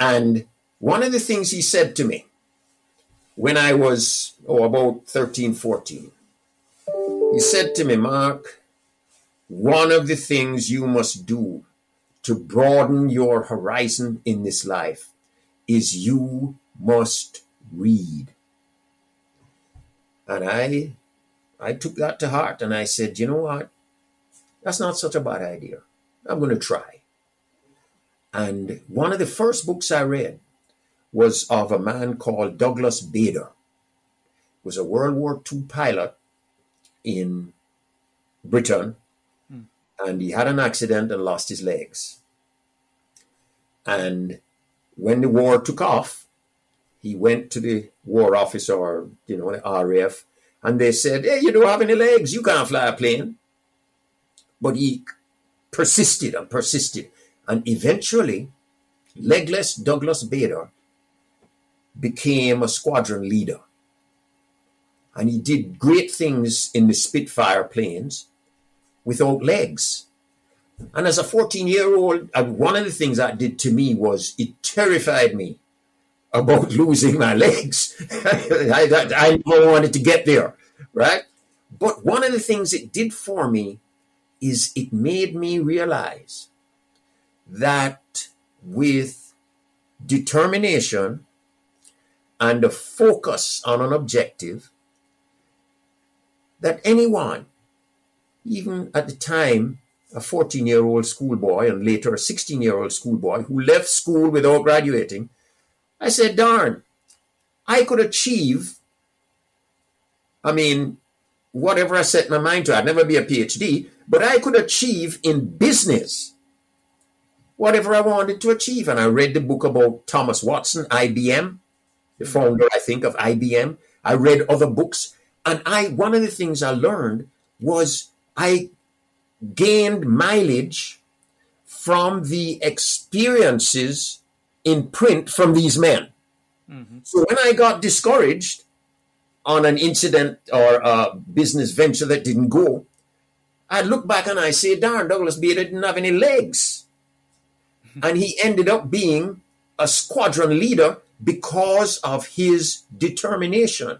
And one of the things he said to me when I was, oh, about thirteen, fourteen, he said to me, Mark, one of the things you must do to broaden your horizon in this life is you must read. And I, I took that to heart and I said, you know what? That's not such a bad idea. I'm going to try. And one of the first books I read was of a man called Douglas Bader. He was a World War Two pilot in Britain. Hmm. And he had an accident and lost his legs. And when the war took off, he went to the war office or, you know, the R A F. And they said, hey, you don't have any legs. You can't fly a plane. But he persisted and persisted. And eventually, legless Douglas Bader became a squadron leader. And he did great things in the Spitfire planes without legs. And as a fourteen-year-old, one of the things that did to me was it terrified me about losing my legs. I, I, I never wanted to get there, right? But one of the things it did for me is it made me realize that with determination and a focus on an objective, that anyone, even at the time, a fourteen-year-old schoolboy and later a sixteen-year-old schoolboy who left school without graduating, I said, darn, I could achieve, I mean, whatever I set my mind to. I'd never be a P H D, but I could achieve in business whatever I wanted to achieve. And I read the book about Thomas Watson, I B M, the founder, I think, of I B M. I read other books. And I, one of the things I learned was I gained mileage from the experiences in print from these men. Mm-hmm. So when I got discouraged on an incident or a business venture that didn't go, I look back and I say, darn, Douglas Bader didn't have any legs. And he ended up being a squadron leader because of his determination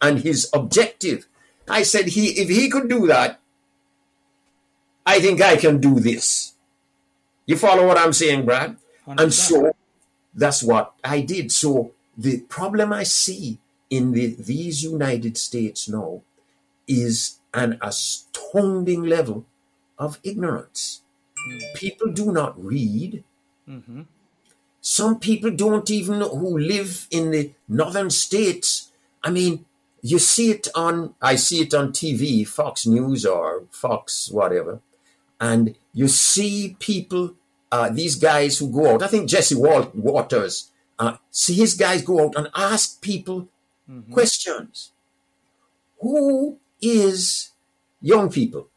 and his objective. I said, he if he could do that, I think I can do this. You follow what I'm saying, Brad? one hundred percent. And so that's what I did. So the problem I see in the, these United States now is an astounding level of ignorance. People do not read. Mm-hmm. Some people don't even know who live in the northern states. I mean, you see it on, I see it on T V, Fox News or Fox whatever. And you see people, uh, these guys who go out. I think Jesse Wal- Waters, uh, see his guys go out and ask people mm-hmm. questions. Who is, young people,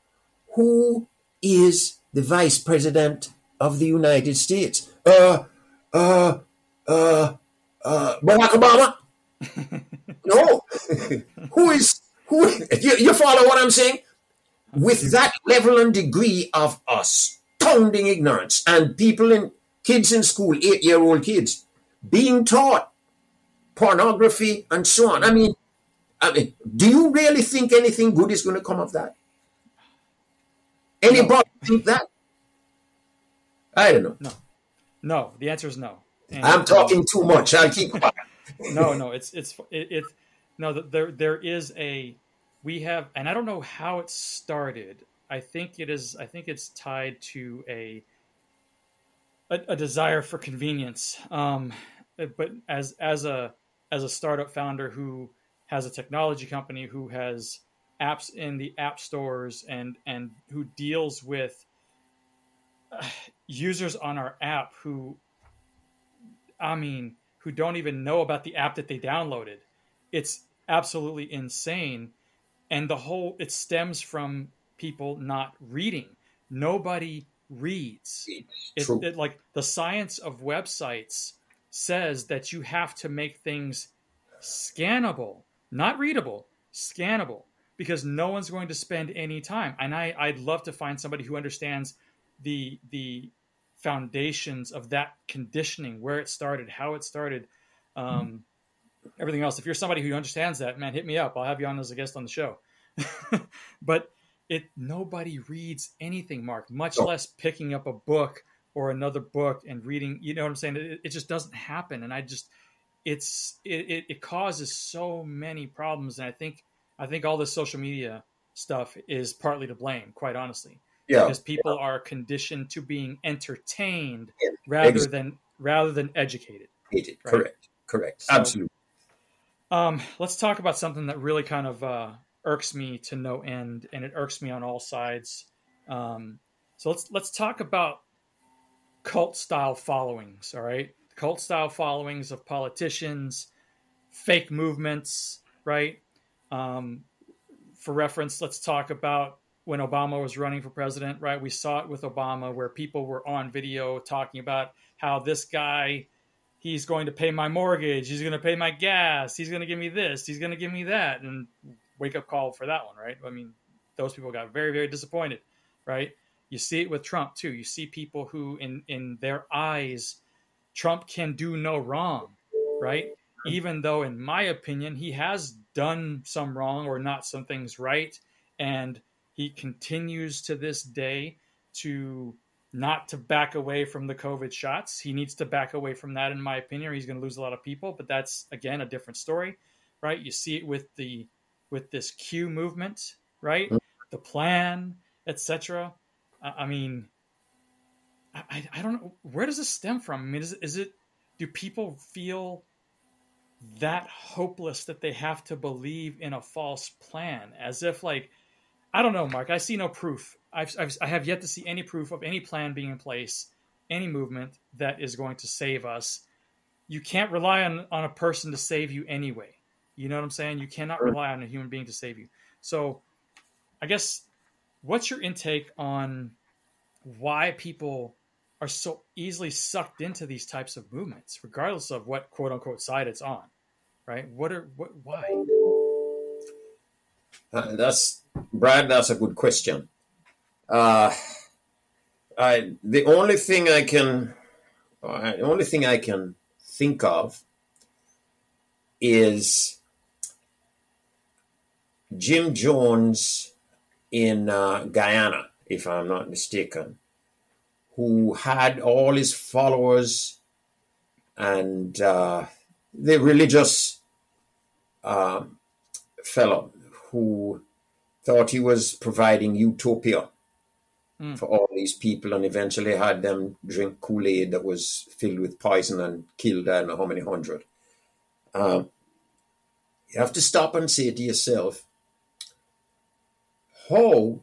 who is the Vice President of the United States? Uh, uh, uh, uh, Barack Obama? No. Who is, who? You, you follow what I'm saying? With that level and degree of astounding ignorance and people in, kids in school, eight-year-old kids, being taught pornography and so on. I mean, I mean, do you really think anything good is going to come of that? Anybody no. think that? I don't know. No, no. The answer is no. And I'm talking too much. I'll keep quiet. no, no. It's it's it, it. No, there there is a. We have, and I don't know how it started. I think it is. I think it's tied to a a, a desire for convenience. Um, but as as a as a startup founder who has a technology company who has apps in the app stores and, and who deals with uh, users on our app who, I mean, who don't even know about the app that they downloaded. It's absolutely insane. And the whole, it stems from people not reading. Nobody reads. It, it, like the science of websites says that you have to make things scannable, not readable, scannable. because no one's going to spend any time. And I, I'd love to find somebody who understands the the foundations of that conditioning, where it started, how it started, um, mm-hmm. everything else. If you're somebody who understands that, man, hit me up. I'll have you on as a guest on the show. But it nobody reads anything, Mark, much oh. less picking up a book or another book and reading. You know what I'm saying? It, it just doesn't happen. And I just it's it, it, it causes so many problems. And I think I think all this social media stuff is partly to blame, quite honestly. Yeah, because people yeah. are conditioned to being entertained yeah. rather exactly. than rather than educated. Right? Correct. Correct. So, absolutely. Um, let's talk about something that really kind of uh, irks me to no end, and it irks me on all sides. Um, so let's let's talk about cult style followings. All right, cult style followings of politicians, fake movements. Right. Um, for reference, let's talk about when Obama was running for president, right? We saw it with Obama where people were on video talking about how this guy, he's going to pay my mortgage. He's going to pay my gas. He's going to give me this. He's going to give me that. And wake up call for that one, right? I mean, those people got very, very disappointed, right? You see it with Trump too. You see people who in, in their eyes, Trump can do no wrong, right? Even though in my opinion, he has done some wrong or not some things right. And he continues to this day to not to back away from the COVID shots. He needs to back away from that, in my opinion, or he's going to lose a lot of people. But that's, again, a different story, right? You see it with the with this Q movement, right? The plan, et cetera. I mean, I, I don't know. Where does this stem from? I mean, is, is it do people feel that hopeless that they have to believe in a false plan as if like, I don't know, Mark. I see no proof. I've, I've, I have yet to see any proof of any plan being in place, any movement that is going to save us. You can't rely on, on a person to save you anyway. You know what I'm saying? You cannot rely on a human being to save you. So I guess what's your intake on why people are so easily sucked into these types of movements, regardless of what quote unquote side it's on, right? What are, what, why? Uh, that's Brad. That's a good question. Uh, I the only thing I can, uh, the only thing I can think of is Jim Jones in uh, Guyana, if I'm not mistaken, who had all his followers and uh, the religious uh, fellow who thought he was providing utopia mm. for all these people and eventually had them drink Kool-Aid that was filled with poison and killed, I don't know how many hundred. Um, you have to stop and say to yourself, how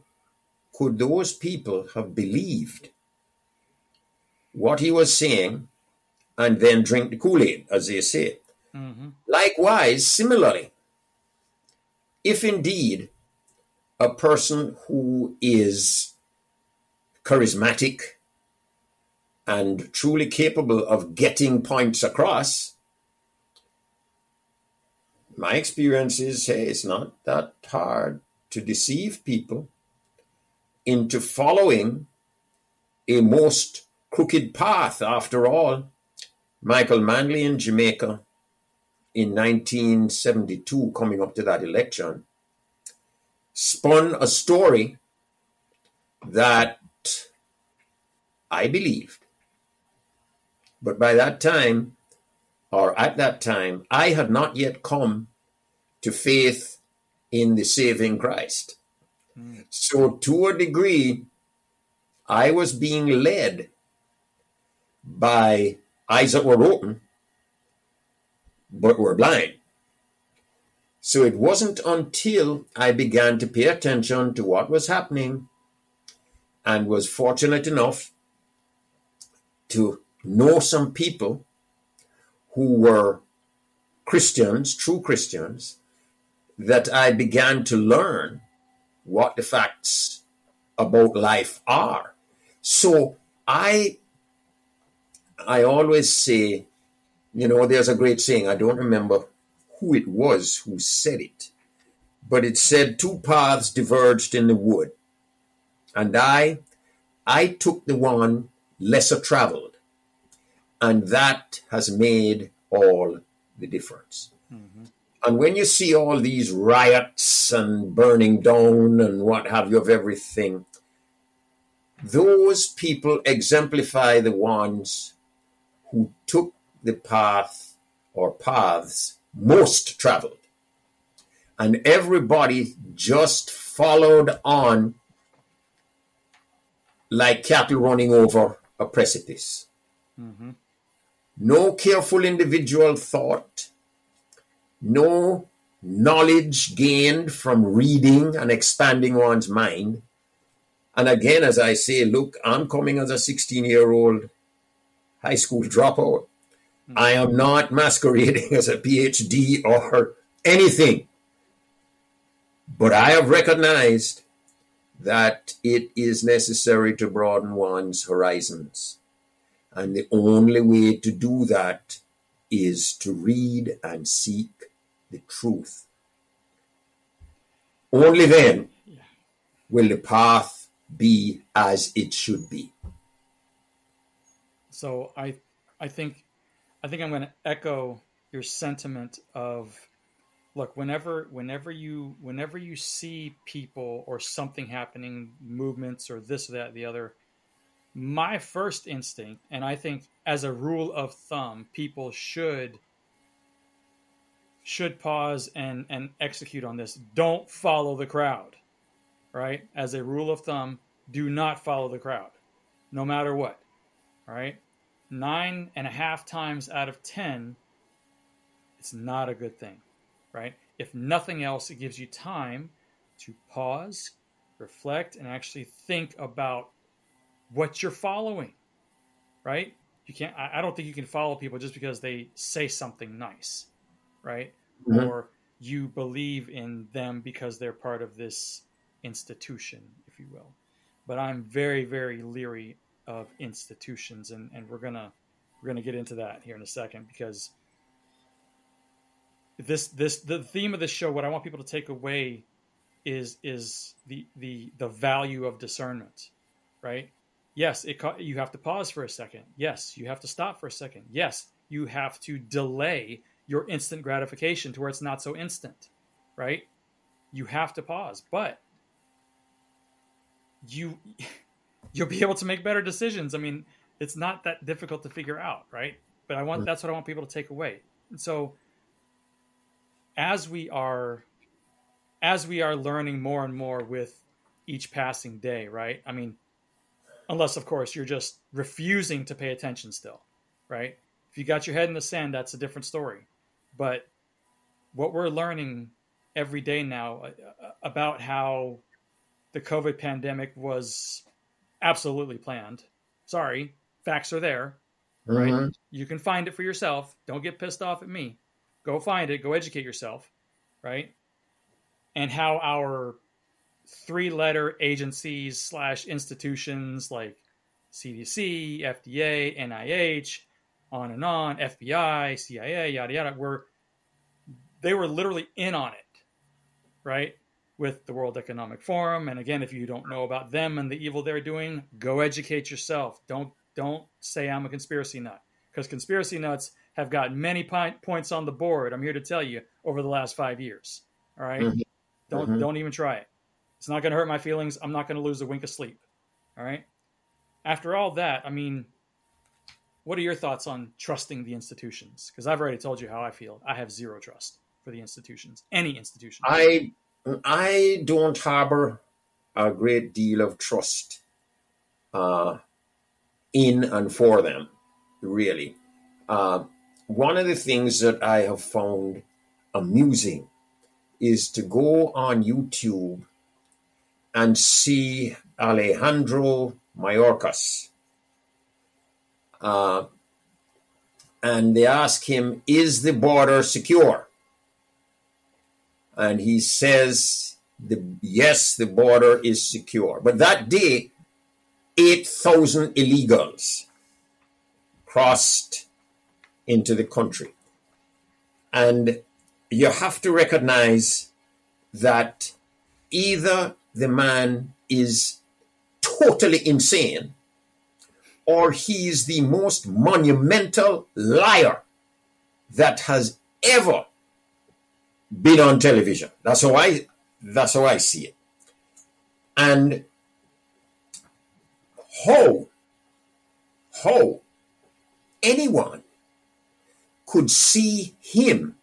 could those people have believed what he was saying and then drink the Kool-Aid, as they say? Mm-hmm. Likewise, similarly, if indeed a person who is charismatic and truly capable of getting points across, my experience is, hey, it's not that hard to deceive people into following a most crooked path. After all, Michael Manley in Jamaica, in nineteen seventy-two, coming up to that election, spun a story that I believed. But by that time, or at that time, I had not yet come to faith in the saving Christ. Mm. So to a degree, I was being led by eyes that were open, but were blind. So it wasn't until I began to pay attention to what was happening and was fortunate enough to know some people who were Christians, true Christians, that I began to learn what the facts about life are. So I, I always say, you know, there's a great saying, I don't remember who it was who said it, but it said two paths diverged in the wood. And I, I took the one lesser traveled. And that has made all the difference. Mm-hmm. And when you see all these riots and burning down and what have you of everything, those people exemplify the ones who took the path or paths most traveled. And everybody just followed on like cattle running over a precipice. Mm-hmm. No careful individual thought, no knowledge gained from reading and expanding one's mind. And again, as I say, look, I'm coming as a sixteen-year-old high school dropout. Mm-hmm. I am not masquerading as a P H D or anything. But I have recognized that it is necessary to broaden one's horizons. And the only way to do that is to read and seek the truth. Only then will the path be as it should be. So I, I think, I think I'm going to echo your sentiment of, look, whenever, whenever you, whenever you see people or something happening, movements or this, that, the other, my first instinct, and I think as a rule of thumb, people should should pause and, and execute on this. Don't follow the crowd, right? As a rule of thumb, do not follow the crowd, no matter what, right? Nine and a half times out of ten, it's not a good thing, right? If nothing else, it gives you time to pause, reflect, and actually think about what you're following, right? You can't, I, I don't think you can follow people just because they say something nice, right? Mm-hmm. Or you believe in them because they're part of this institution, if you will. But I'm very, very leery of institutions. And, and we're going to, we're going to get into that here in a second, because this, this, the theme of this show, what I want people to take away is, is the, the, the value of discernment, right? Yes, it ca- you have to pause for a second. Yes, you have to stop for a second. Yes, you have to delay your instant gratification to where it's not so instant, right? You have to pause, but you, you'll be able to make better decisions. I mean, it's not that difficult to figure out, right? But I want, that's what I want people to take away. And so as we are, as we are learning more and more with each passing day, right? I mean, unless, of course, you're just refusing to pay attention still, right? If you got your head in the sand, that's a different story. But what we're learning every day now about how the COVID pandemic was absolutely planned. Sorry, facts are there, right? Mm-hmm. You can find it for yourself. Don't get pissed off at me. Go find it. Go educate yourself, right? And how our three-letter agencies slash institutions like C D C, F D A, N I H, on and on, F B I, C I A, yada, yada, were, they were literally in on it, right? With the World Economic Forum. And again, if you don't know about them and the evil they're doing, go educate yourself. Don't, don't say I'm a conspiracy nut, because conspiracy nuts have got many pi- points on the board, I'm here to tell you, over the last five years, all right? Mm-hmm. Don't, mm-hmm. don't even try it. It's not going to hurt my feelings. I'm not going to lose a wink of sleep. All right. After all that, I mean, what are your thoughts on trusting the institutions? Because I've already told you how I feel. I have zero trust for the institutions, any institution. I I don't harbor a great deal of trust uh, in and for them, really. Uh, one of the things that I have found amusing is to go on YouTube and see Alejandro Mayorkas. Uh, and they ask him, is the border secure? And he says, the, yes, the border is secure. But that day, eight thousand illegals crossed into the country. And you have to recognize that either the man is totally insane or he is the most monumental liar that has ever been on television. That's how I, that's how I see it. And how, how anyone could see him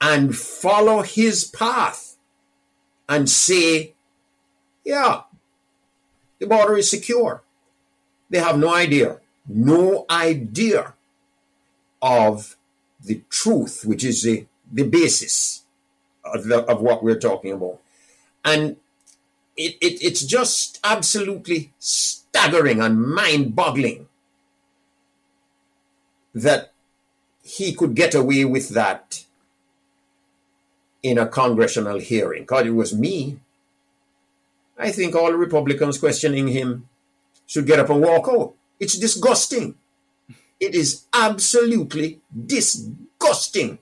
and follow his path and say, yeah, the border is secure. They have no idea, no idea of the truth, which is the, the basis of, the, of what we're talking about. And it, it, it's just absolutely staggering and mind-boggling that he could get away with that in a congressional hearing. God, it was me. I think all Republicans questioning him should get up and walk out. It's disgusting. It is absolutely disgusting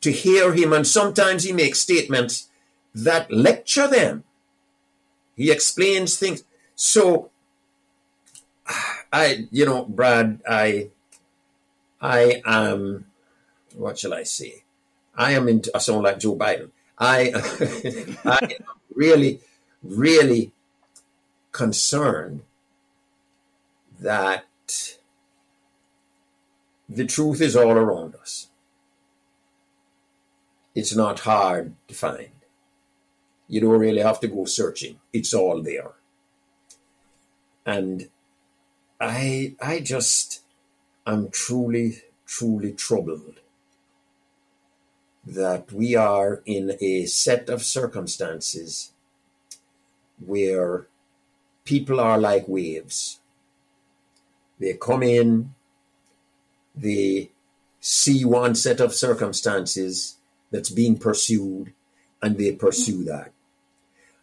to hear him. And sometimes he makes statements that lecture them. He explains things. So, I, you know, Brad, I, I am, what shall I say? I am into, I sound like Joe Biden. I, I am really, really concerned that the truth is all around us. It's not hard to find. You don't really have to go searching. It's all there. And I, I just am truly, truly troubled that we are in a set of circumstances where people are like waves. They come in, they see one set of circumstances that's being pursued, and they pursue that.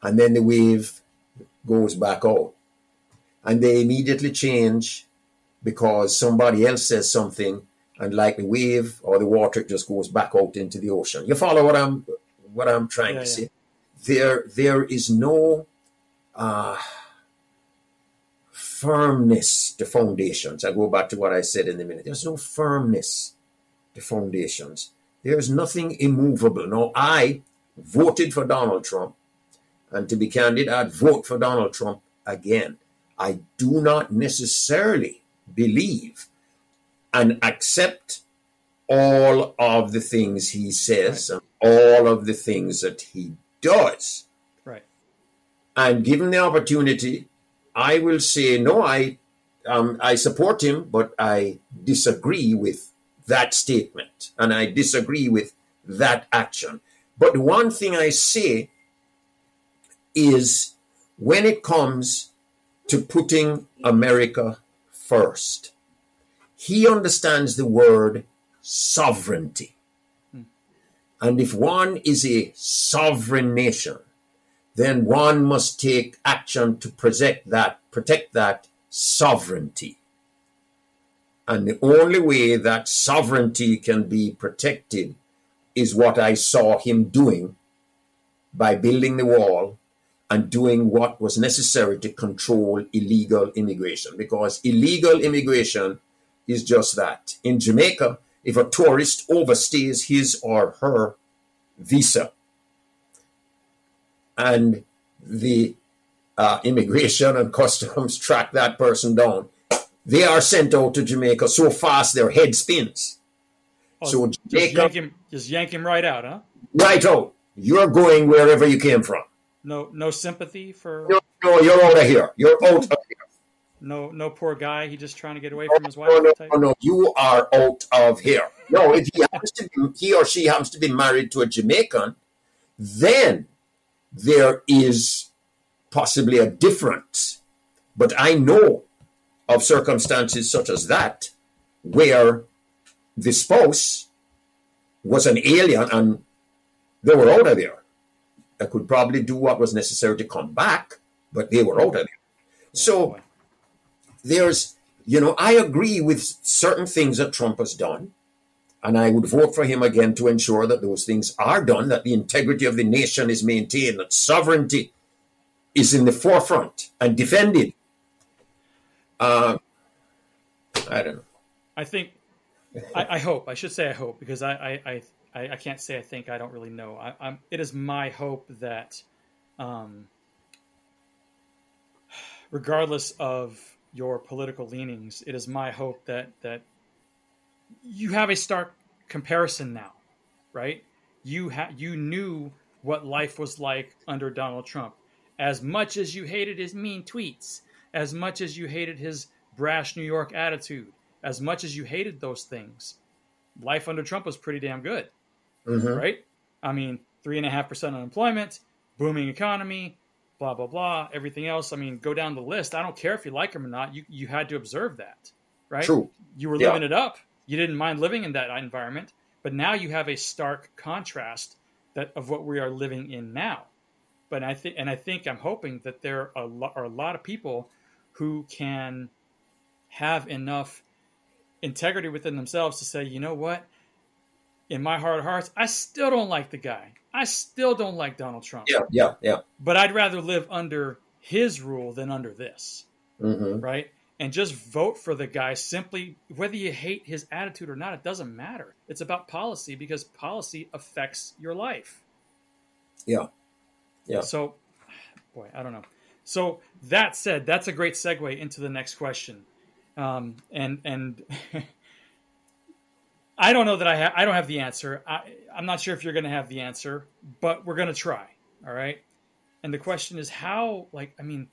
And then the wave goes back out. And they immediately change because somebody else says something, and like the wave or the water, it just goes back out into the ocean. You follow what I'm what I'm trying yeah, to say? Yeah. There, there is no uh, firmness to foundations. I go back to what I said in a minute. There's no firmness to foundations. There's nothing immovable. Now, I voted for Donald Trump, and to be candid, I'd vote for Donald Trump again. I do not necessarily believe and accept all of the things he says right. and all of the things that he does. Right. And given the opportunity, I will say, no, I um, I support him, but I disagree with that statement. And I disagree with that action. But one thing I say is when it comes to putting America first, he understands the word sovereignty. Hmm. And if one is a sovereign nation, then one must take action to protect that, protect that sovereignty. And the only way that sovereignty can be protected is what I saw him doing by building the wall and doing what was necessary to control illegal immigration. Because illegal immigration is just that. In Jamaica, if a tourist overstays his or her visa and the uh, immigration and customs track that person down, they are sent out to Jamaica so fast their head spins. Oh, so Jamaica, just, yank him, just yank him right out, huh? Right out. You're going wherever you came from. No, no sympathy for... No, no, you're out of here. You're out of here. No, no poor guy. He's just trying to get away no, from his wife. No, no, no, no, you are out of here. No, if he, happens to be, he or she happens to be married to a Jamaican, then there is possibly a difference. But I know of circumstances such as that where the spouse was an alien and they were out of there. They could probably do what was necessary to come back, but they were out of there. So... There's, you know, I agree with certain things that Trump has done. And I would vote for him again to ensure that those things are done, that the integrity of the nation is maintained, that sovereignty is in the forefront and defended. Uh, I don't know. I think, I, I hope, I should say I hope, because I, I, I, I can't say I think, I don't really know. I, I'm, it is my hope that um, regardless of your political leanings, it is my hope that that you have a stark comparison now, right? You ha- you knew what life was like under Donald Trump. As much as you hated his mean tweets, as much as you hated his brash New York attitude, as much as you hated those things, life under Trump was pretty damn good, mm-hmm. right? I mean, three and a half percent unemployment, booming economy, blah, blah, blah, everything else. I mean, go down the list. I don't care if you like him or not. You you had to observe that, right? True. You were living yeah. it up. You didn't mind living in that environment, but now you have a stark contrast that of what we are living in now. But I think, and I think I'm hoping that there are a, lo- are a lot of people who can have enough integrity within themselves to say, you know what, in my heart of hearts, I still don't like the guy. I still don't like Donald Trump. Yeah, yeah, yeah. But I'd rather live under his rule than under this, mm-hmm. right? And just vote for the guy simply, whether you hate his attitude or not, it doesn't matter. It's about policy because policy affects your life. Yeah. Yeah. So, boy, I don't know. So that said, that's a great segue into the next question. Um, and and I don't know that I, ha- I don't have the answer. I, I'm not sure if you're going to have the answer, but we're going to try. All right. And the question is how, like, I mean,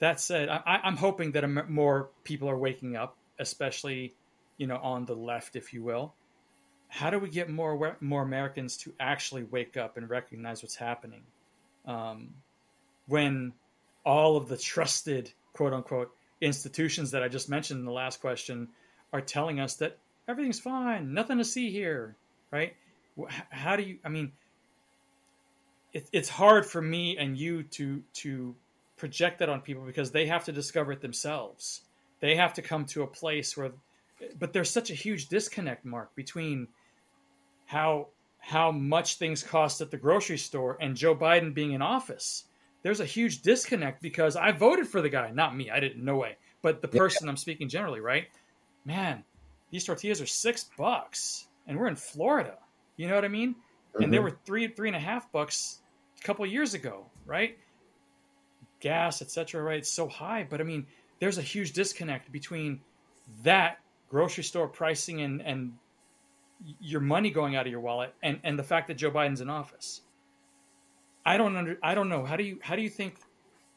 that said, I, I'm hoping that more people are waking up, especially, you know, on the left, if you will. How do we get more more Americans to actually wake up and recognize what's happening um, when all of the trusted, quote unquote, institutions that I just mentioned in the last question are telling us that everything's fine, nothing to see here, right? How do you? I mean, it, it's hard for me and you to to. project that on people because they have to discover it themselves. They have to come to a place where, but there's such a huge disconnect, Mark, between how how much things cost at the grocery store and Joe Biden being in office. There's a huge disconnect because I voted for the guy, not me. I didn't, no way. But the person yeah. I'm speaking generally, right? Man, these tortillas are six bucks and we're in Florida. You know what I mean? Mm-hmm. And they were three, three and a half bucks a couple of years ago, right? Gas, et cetera, right? It's so high. But I mean, there's a huge disconnect between that grocery store pricing and, and your money going out of your wallet and, and the fact that Joe Biden's in office. I don't under, I don't know. How do you how do you think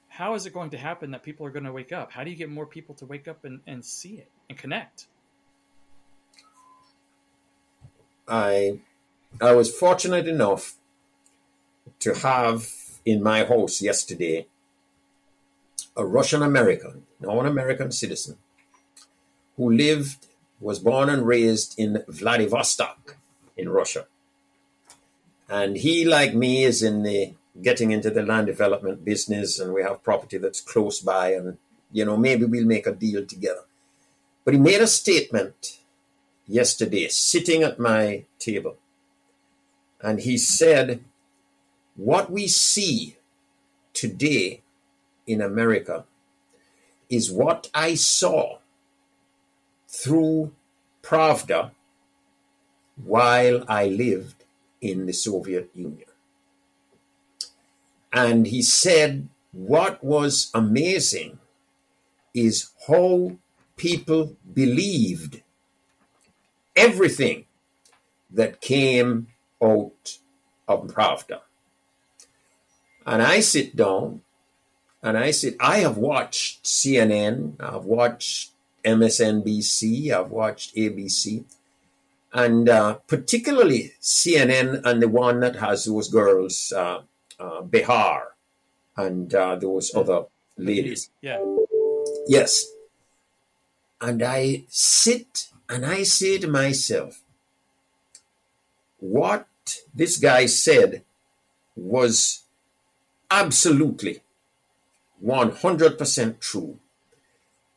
how is it going to happen that people are going to wake up? How do you get more people to wake up and, and see it and connect? I I was fortunate enough to have in my house yesterday a Russian-American, now an American citizen, who lived, was born and raised in Vladivostok in Russia. And he, like me, is in the getting into the land development business, and we have property that's close by, and, you know, maybe we'll make a deal together. But he made a statement yesterday, sitting at my table, and he said, what we see today in America is what I saw through Pravda while I lived in the Soviet Union. And he said, what was amazing is how people believed everything that came out of Pravda. And I sit down And I said, I have watched C N N, I've watched M S N B C, I've watched A B C, and uh, particularly C N N and the one that has those girls, uh, uh, Behar, and uh, those other ladies. Yeah. Yes. And I sit and I say to myself, what this guy said was absolutely one hundred percent true.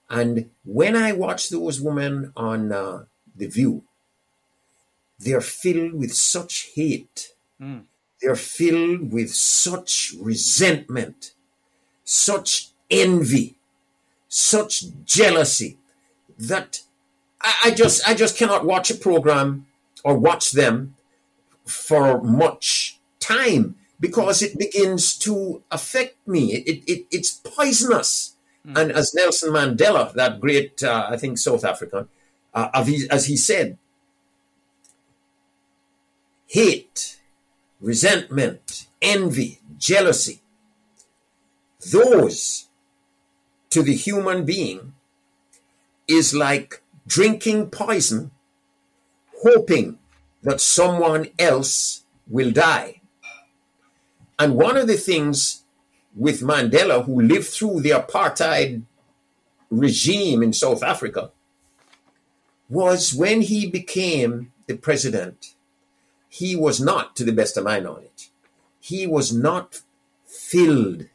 And when I watched those women on uh, The View, they are filled with such hate. Mm. They are filled with such resentment, such envy, such jealousy that I, I just I just cannot watch a program or watch them for much time because it begins to affect me. It, it, it's poisonous. Mm. And as Nelson Mandela, that great, uh, I think, South African, uh, as he said, hate, resentment, envy, jealousy, those to the human being is like drinking poison, hoping that someone else will die. And one of the things with Mandela, who lived through the apartheid regime in South Africa, was when he became the president, he was not, to the best of my knowledge, he was not filled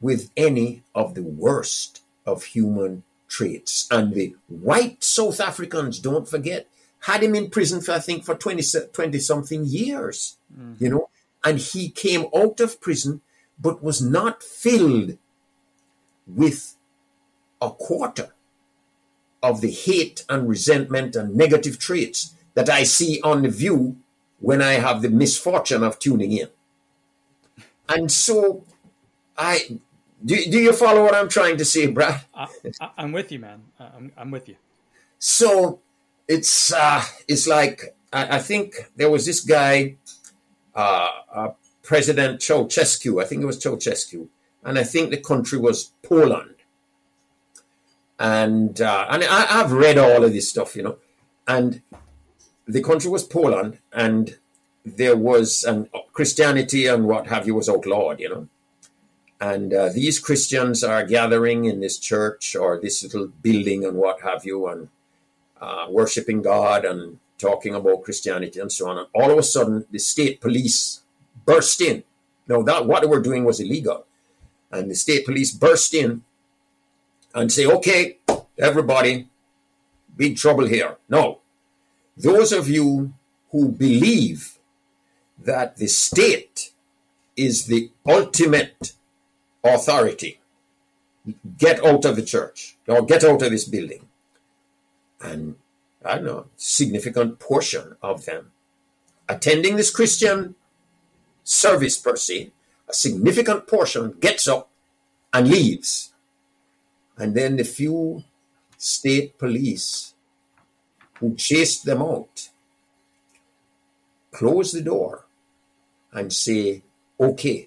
with any of the worst of human traits. And the white South Africans, don't forget, had him in prison for, I think, for twenty-something years, mm. you know. And he came out of prison, but was not filled with a quarter of the hate and resentment and negative traits that I see on The View when I have the misfortune of tuning in. And so I... Do, do you follow what I'm trying to say, Brad? I, I, I'm with you, man. I'm, I'm with you. So it's uh, it's like, I, I think there was this guy, uh, uh, President Ceausescu. I think it was Ceausescu. And I think the country was Poland. And, uh, and I, I've read all of this stuff, you know. And the country was Poland. And there was an, Christianity and what have you was outlawed, you know. And uh, these Christians are gathering in this church or this little building and what have you, and uh, worshiping God and talking about Christianity and so on. And all of a sudden, the state police burst in. Now, that what they were doing was illegal. And the state police burst in and say, okay, everybody, big trouble here. No, those of you who believe that the state is the ultimate authority, get out of the church or get out of this building. And I don't know, significant portion of them attending this Christian service per se, a significant portion gets up and leaves. And then the few state police who chased them out close the door and say, okay,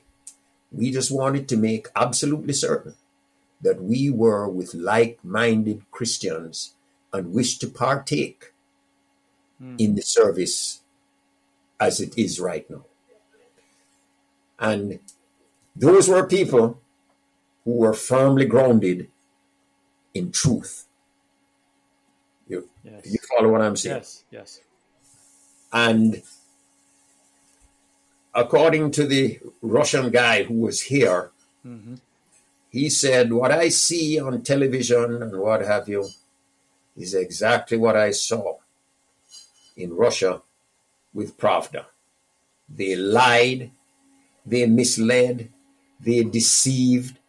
we just wanted to make absolutely certain that we were with like-minded Christians and wished to partake mm. in the service as it is right now. And those were people who were firmly grounded in truth. You, yes. you follow what I'm saying? Yes, yes. And according to the Russian guy who was here, mm-hmm. he said, what I see on television and what have you is exactly what I saw in Russia with Pravda. They lied, they misled, they deceived,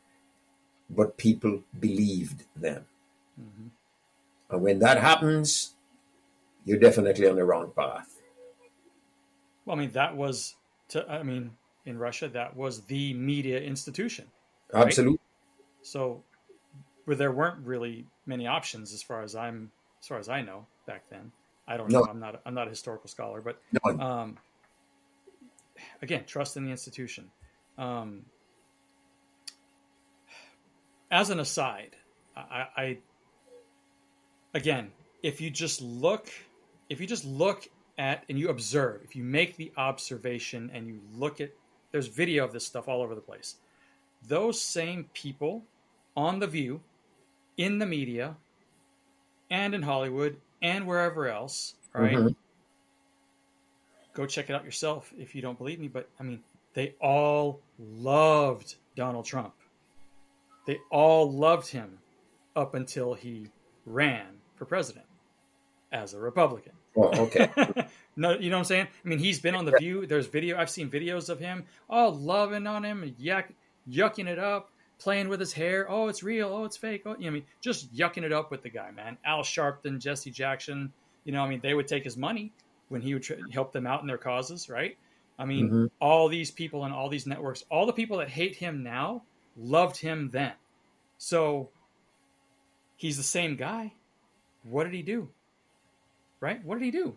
but people believed them. Mm-hmm. And when that happens, you're definitely on the wrong path. Well, I mean, that was... To, I mean, in Russia, that was the media institution. Right? Absolutely. So, where there weren't really many options, as far as I'm, as far as I know, back then. I don't no. know. I'm not. I'm not a historical scholar, but no. um, again, trust in the institution. Um, as an aside, I, I again, if you just look, if you just look. At, and you observe, if you make the observation and you look at, there's video of this stuff all over the place. Those same people on The View, in the media, and in Hollywood, and wherever else, right? Mm-hmm. Go check it out yourself if you don't believe me, but I mean, they all loved Donald Trump. They all loved him up until he ran for president as a Republican. Well, okay. No, you know what I'm saying? I mean, he's been on The View. There's video. I've seen videos of him all loving on him and yuck, yucking it up, playing with his hair. Oh, it's real. Oh, it's fake. Oh, you know, I mean, just yucking it up with the guy, man. Al Sharpton, Jesse Jackson. You know, I mean, they would take his money when he would tr- help them out in their causes, right? I mean, mm-hmm. all these people and all these networks, all the people that hate him now loved him then. So he's the same guy. What did he do? Right? What did he do?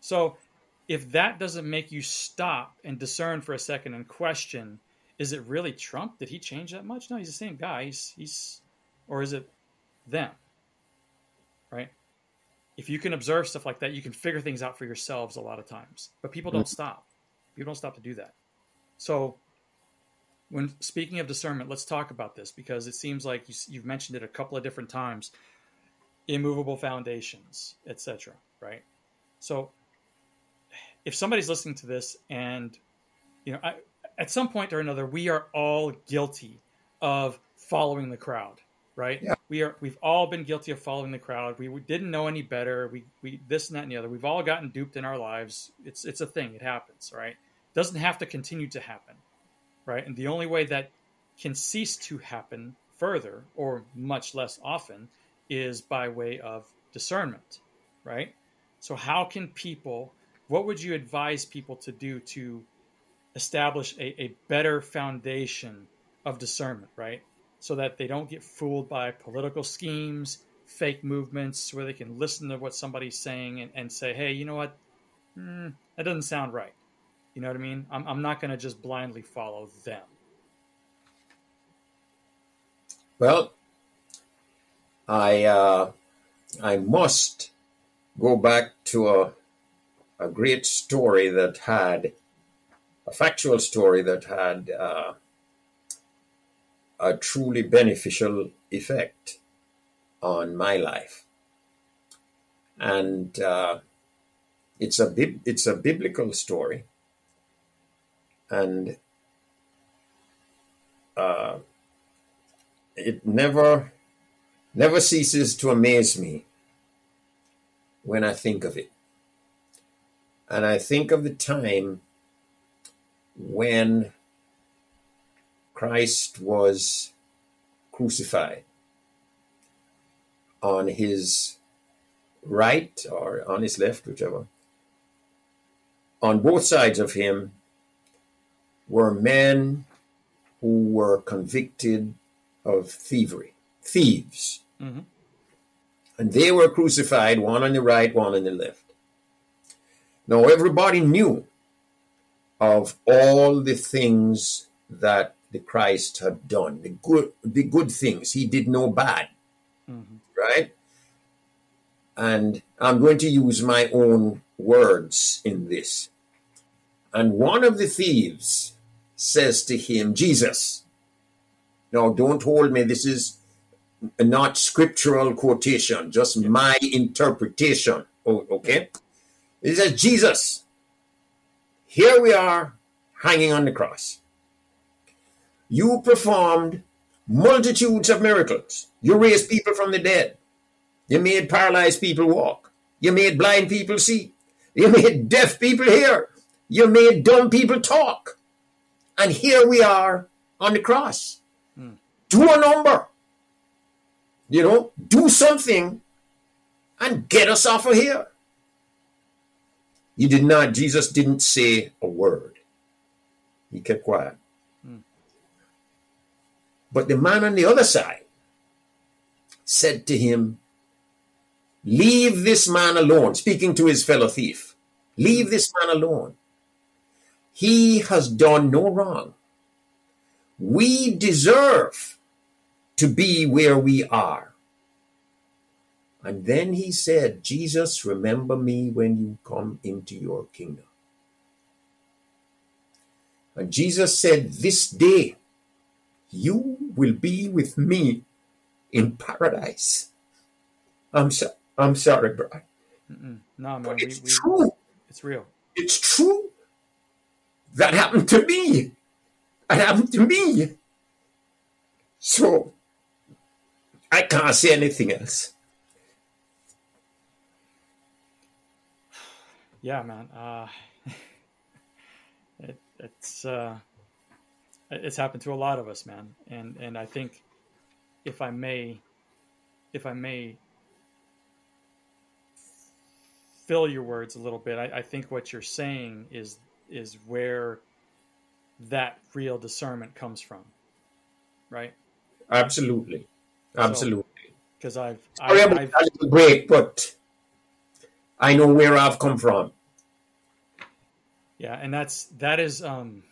So if that doesn't make you stop and discern for a second and question, is it really Trump? Did he change that much? No, he's the same guy. He's, he's or is it them? Right? If you can observe stuff like that, you can figure things out for yourselves a lot of times. But people don't stop. People don't stop to do that. So when speaking of discernment, let's talk about this, because it seems like you, you've mentioned it a couple of different times. Immovable foundations, et cetera. Right? So if somebody's listening to this and, you know, I, at some point or another, we are all guilty of following the crowd. Right? Yeah. We are, we've all been guilty of following the crowd. We, we didn't know any better. We, we, this and that and the other, we've all gotten duped in our lives. It's, it's a thing. It happens, right? Doesn't have to continue to happen. Right. And the only way that can cease to happen further or much less often is by way of discernment. Right. So how can people, what would you advise people to do to establish a, a better foundation of discernment? Right. So that they don't get fooled by political schemes, fake movements, where they can listen to what somebody's saying and, and say, hey, you know what? Mm, that doesn't sound right. You know what I mean? I'm, I'm not going to just blindly follow them. Well, I uh, I must go back to a, a great story that had, a factual story that had... Uh, a truly beneficial effect on my life. And uh, it's a bib- it's a biblical story. And uh, it never, never ceases to amaze me when I think of it. And I think of the time when Christ was crucified. On his right or on his left, whichever, on both sides of him were men who were convicted of thievery, thieves. Mm-hmm. And they were crucified, one on the right, one on the left. Now, everybody knew of all the things that Christ had done, the good the good things. He did no bad. Mm-hmm. Right? And I'm going to use my own words in this. And one of the thieves says to him, Jesus, now don't hold me, this is not scriptural quotation, just my interpretation. Oh, okay? He says, Jesus, here we are hanging on the cross. You performed multitudes of miracles. You raised people from the dead. You made paralyzed people walk. You made blind people see. You made deaf people hear. You made dumb people talk. And here we are on the cross. Hmm. Do a number. You know, do something and get us off of here. He did not, Jesus didn't say a word. He kept quiet. But the man on the other side said to him, leave this man alone, speaking to his fellow thief. Leave this man alone. He has done no wrong. We deserve to be where we are. And then he said, Jesus, remember me when you come into your kingdom. And Jesus said, this day, you will be with me in paradise. I'm so, I'm sorry, bro. Mm-mm. No, man, but it's we, we, true. It's real. It's true. That happened to me. That happened to me. So I can't say anything else. Yeah, man. Uh, it, it's uh, it's happened to a lot of us, man. And and I think, if I may, if I may, fill your words a little bit. I, I think what you're saying is is where that real discernment comes from, right? Absolutely, absolutely. Because so, I've sorry I've, about I've, that little break, but I know where I've come from. Yeah, and that's that is um,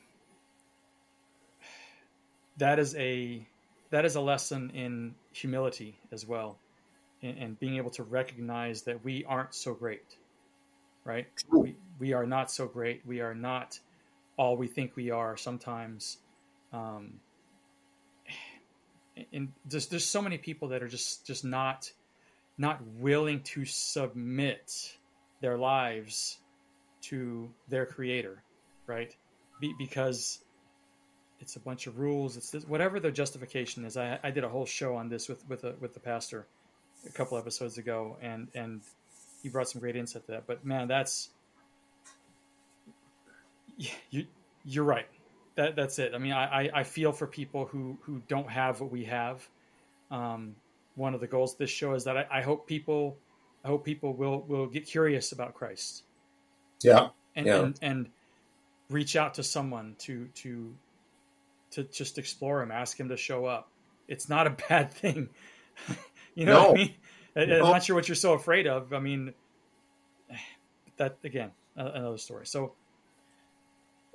that is a that is a lesson in humility as well, and, and being able to recognize that we aren't so great, right? True. We we are not so great. We are not all we think we are sometimes. Um, and there's there's so many people that are just just not. not willing to submit their lives to their creator, right? Be- because it's a bunch of rules. It's this, whatever the justification is. I, I did a whole show on this with, with, a, with the pastor a couple episodes ago, and, and he brought some great insight to that, but man, that's, you, you're right. That that's it. I mean, I, I feel for people who, who don't have what we have. Um, One of the goals of this show is that I, I hope people, I hope people will, will get curious about Christ. Yeah. And, yeah. and and reach out to someone to to to just explore him, ask him to show up. It's not a bad thing. you know no. what I mean? I, no. I'm not sure what you're so afraid of. I mean, that again, another story. So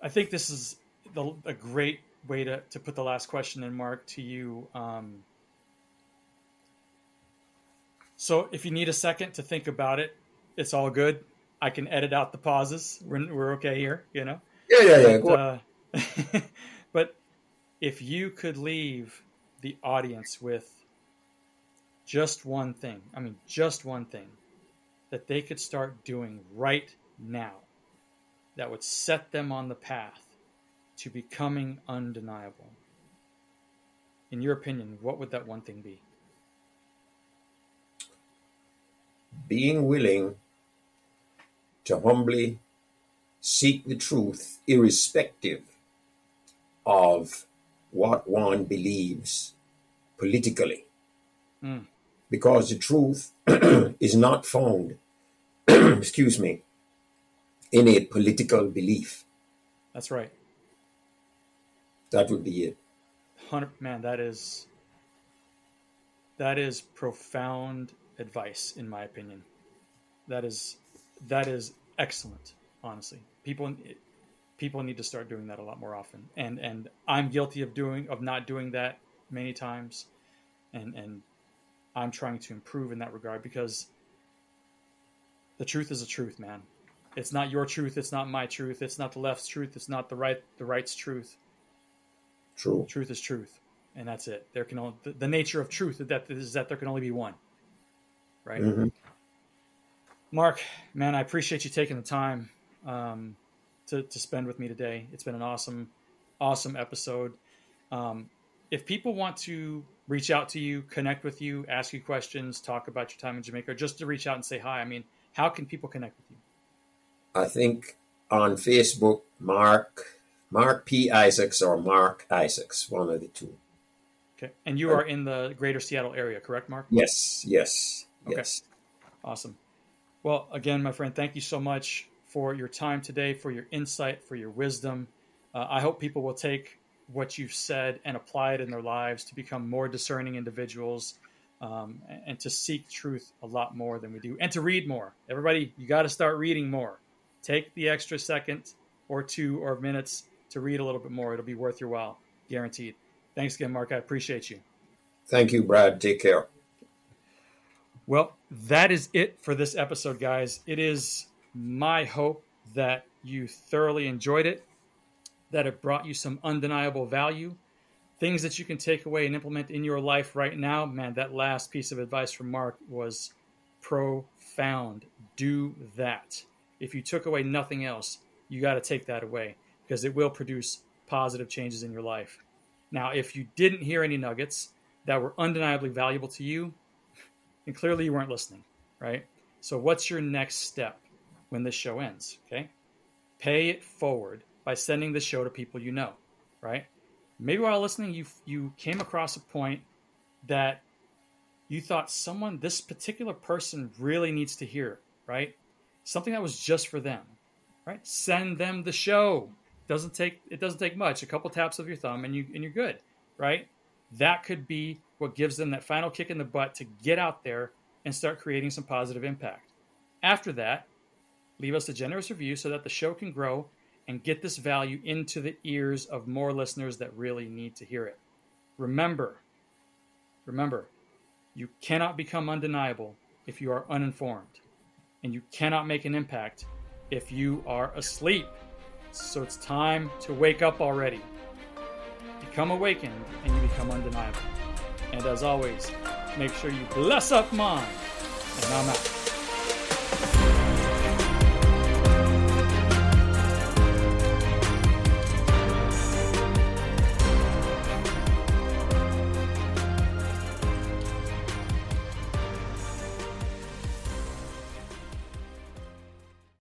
I think this is the, a great way to, to put the last question in, Mark, to you. Um, So if you need a second to think about it, it's all good. I can edit out the pauses. We're we're okay here, you know? Yeah, yeah, yeah. But, uh, but if you could leave the audience with just one thing, I mean, just one thing that they could start doing right now that would set them on the path to becoming undeniable, in your opinion, what would that one thing be? Being willing to humbly seek the truth, irrespective of what one believes politically. Mm. Because the truth is not found, excuse me, in a political belief. That's right. That would be it. Man, that is, that is profound advice, in my opinion. That is that is excellent, honestly. People people need to start doing that a lot more often, and and I'm guilty of doing of not doing that many times, and and I'm trying to improve in that regard, because the truth is a truth, man. It's not your truth, it's not my truth, it's not the left's truth, it's not the right the right's truth. True. Truth is truth, and that's it. There can only, the, the nature of truth is that is that there can only be one. Right. Mm-hmm. Mark, man, I appreciate you taking the time um, to, to spend with me today. It's been an awesome, awesome episode. Um, if people want to reach out to you, connect with you, ask you questions, talk about your time in Jamaica, just to reach out and say hi, I mean, how can people connect with you? I think on Facebook, Mark, Mark P. Isaacs or Mark Isaacs, one of the two. Okay. And you are in the greater Seattle area, correct, Mark? Yes, yes. Okay. Yes. Awesome. Well, again, my friend, thank you so much for your time today, for your insight, for your wisdom. Uh, I hope people will take what you've said and apply it in their lives to become more discerning individuals, um, and to seek truth a lot more than we do, and to read more. Everybody, you got to start reading more. Take the extra second or two or minutes to read a little bit more. It'll be worth your while, guaranteed. Thanks again, Mark. I appreciate you. Thank you, Brad. Take care. Well, that is it for this episode, guys. It is my hope that you thoroughly enjoyed it, that it brought you some undeniable value, things that you can take away and implement in your life right now. Man, that last piece of advice from Mark was profound. Do that. If you took away nothing else, you got to take that away, because it will produce positive changes in your life. Now, if you didn't hear any nuggets that were undeniably valuable to you, and clearly you weren't listening, right? So what's your next step? when this show ends, okay? Pay it forward by sending the show to people you know, right? Maybe while listening, you you came across a point that you thought someone, this particular person really needs to hear, right? Something that was just for them, right? Send them the show. Doesn't take it doesn't take much. A couple taps of your thumb and you and you're good, right? That could be what gives them that final kick in the butt to get out there and start creating some positive impact. After that, leave us a generous review so that the show can grow and get this value into the ears of more listeners that really need to hear it. Remember, remember, you cannot become undeniable if you are uninformed, and you cannot make an impact if you are asleep. So it's time to wake up already. Become awakened and you become undeniable. And as always, make sure you bless up mine, and I'm out.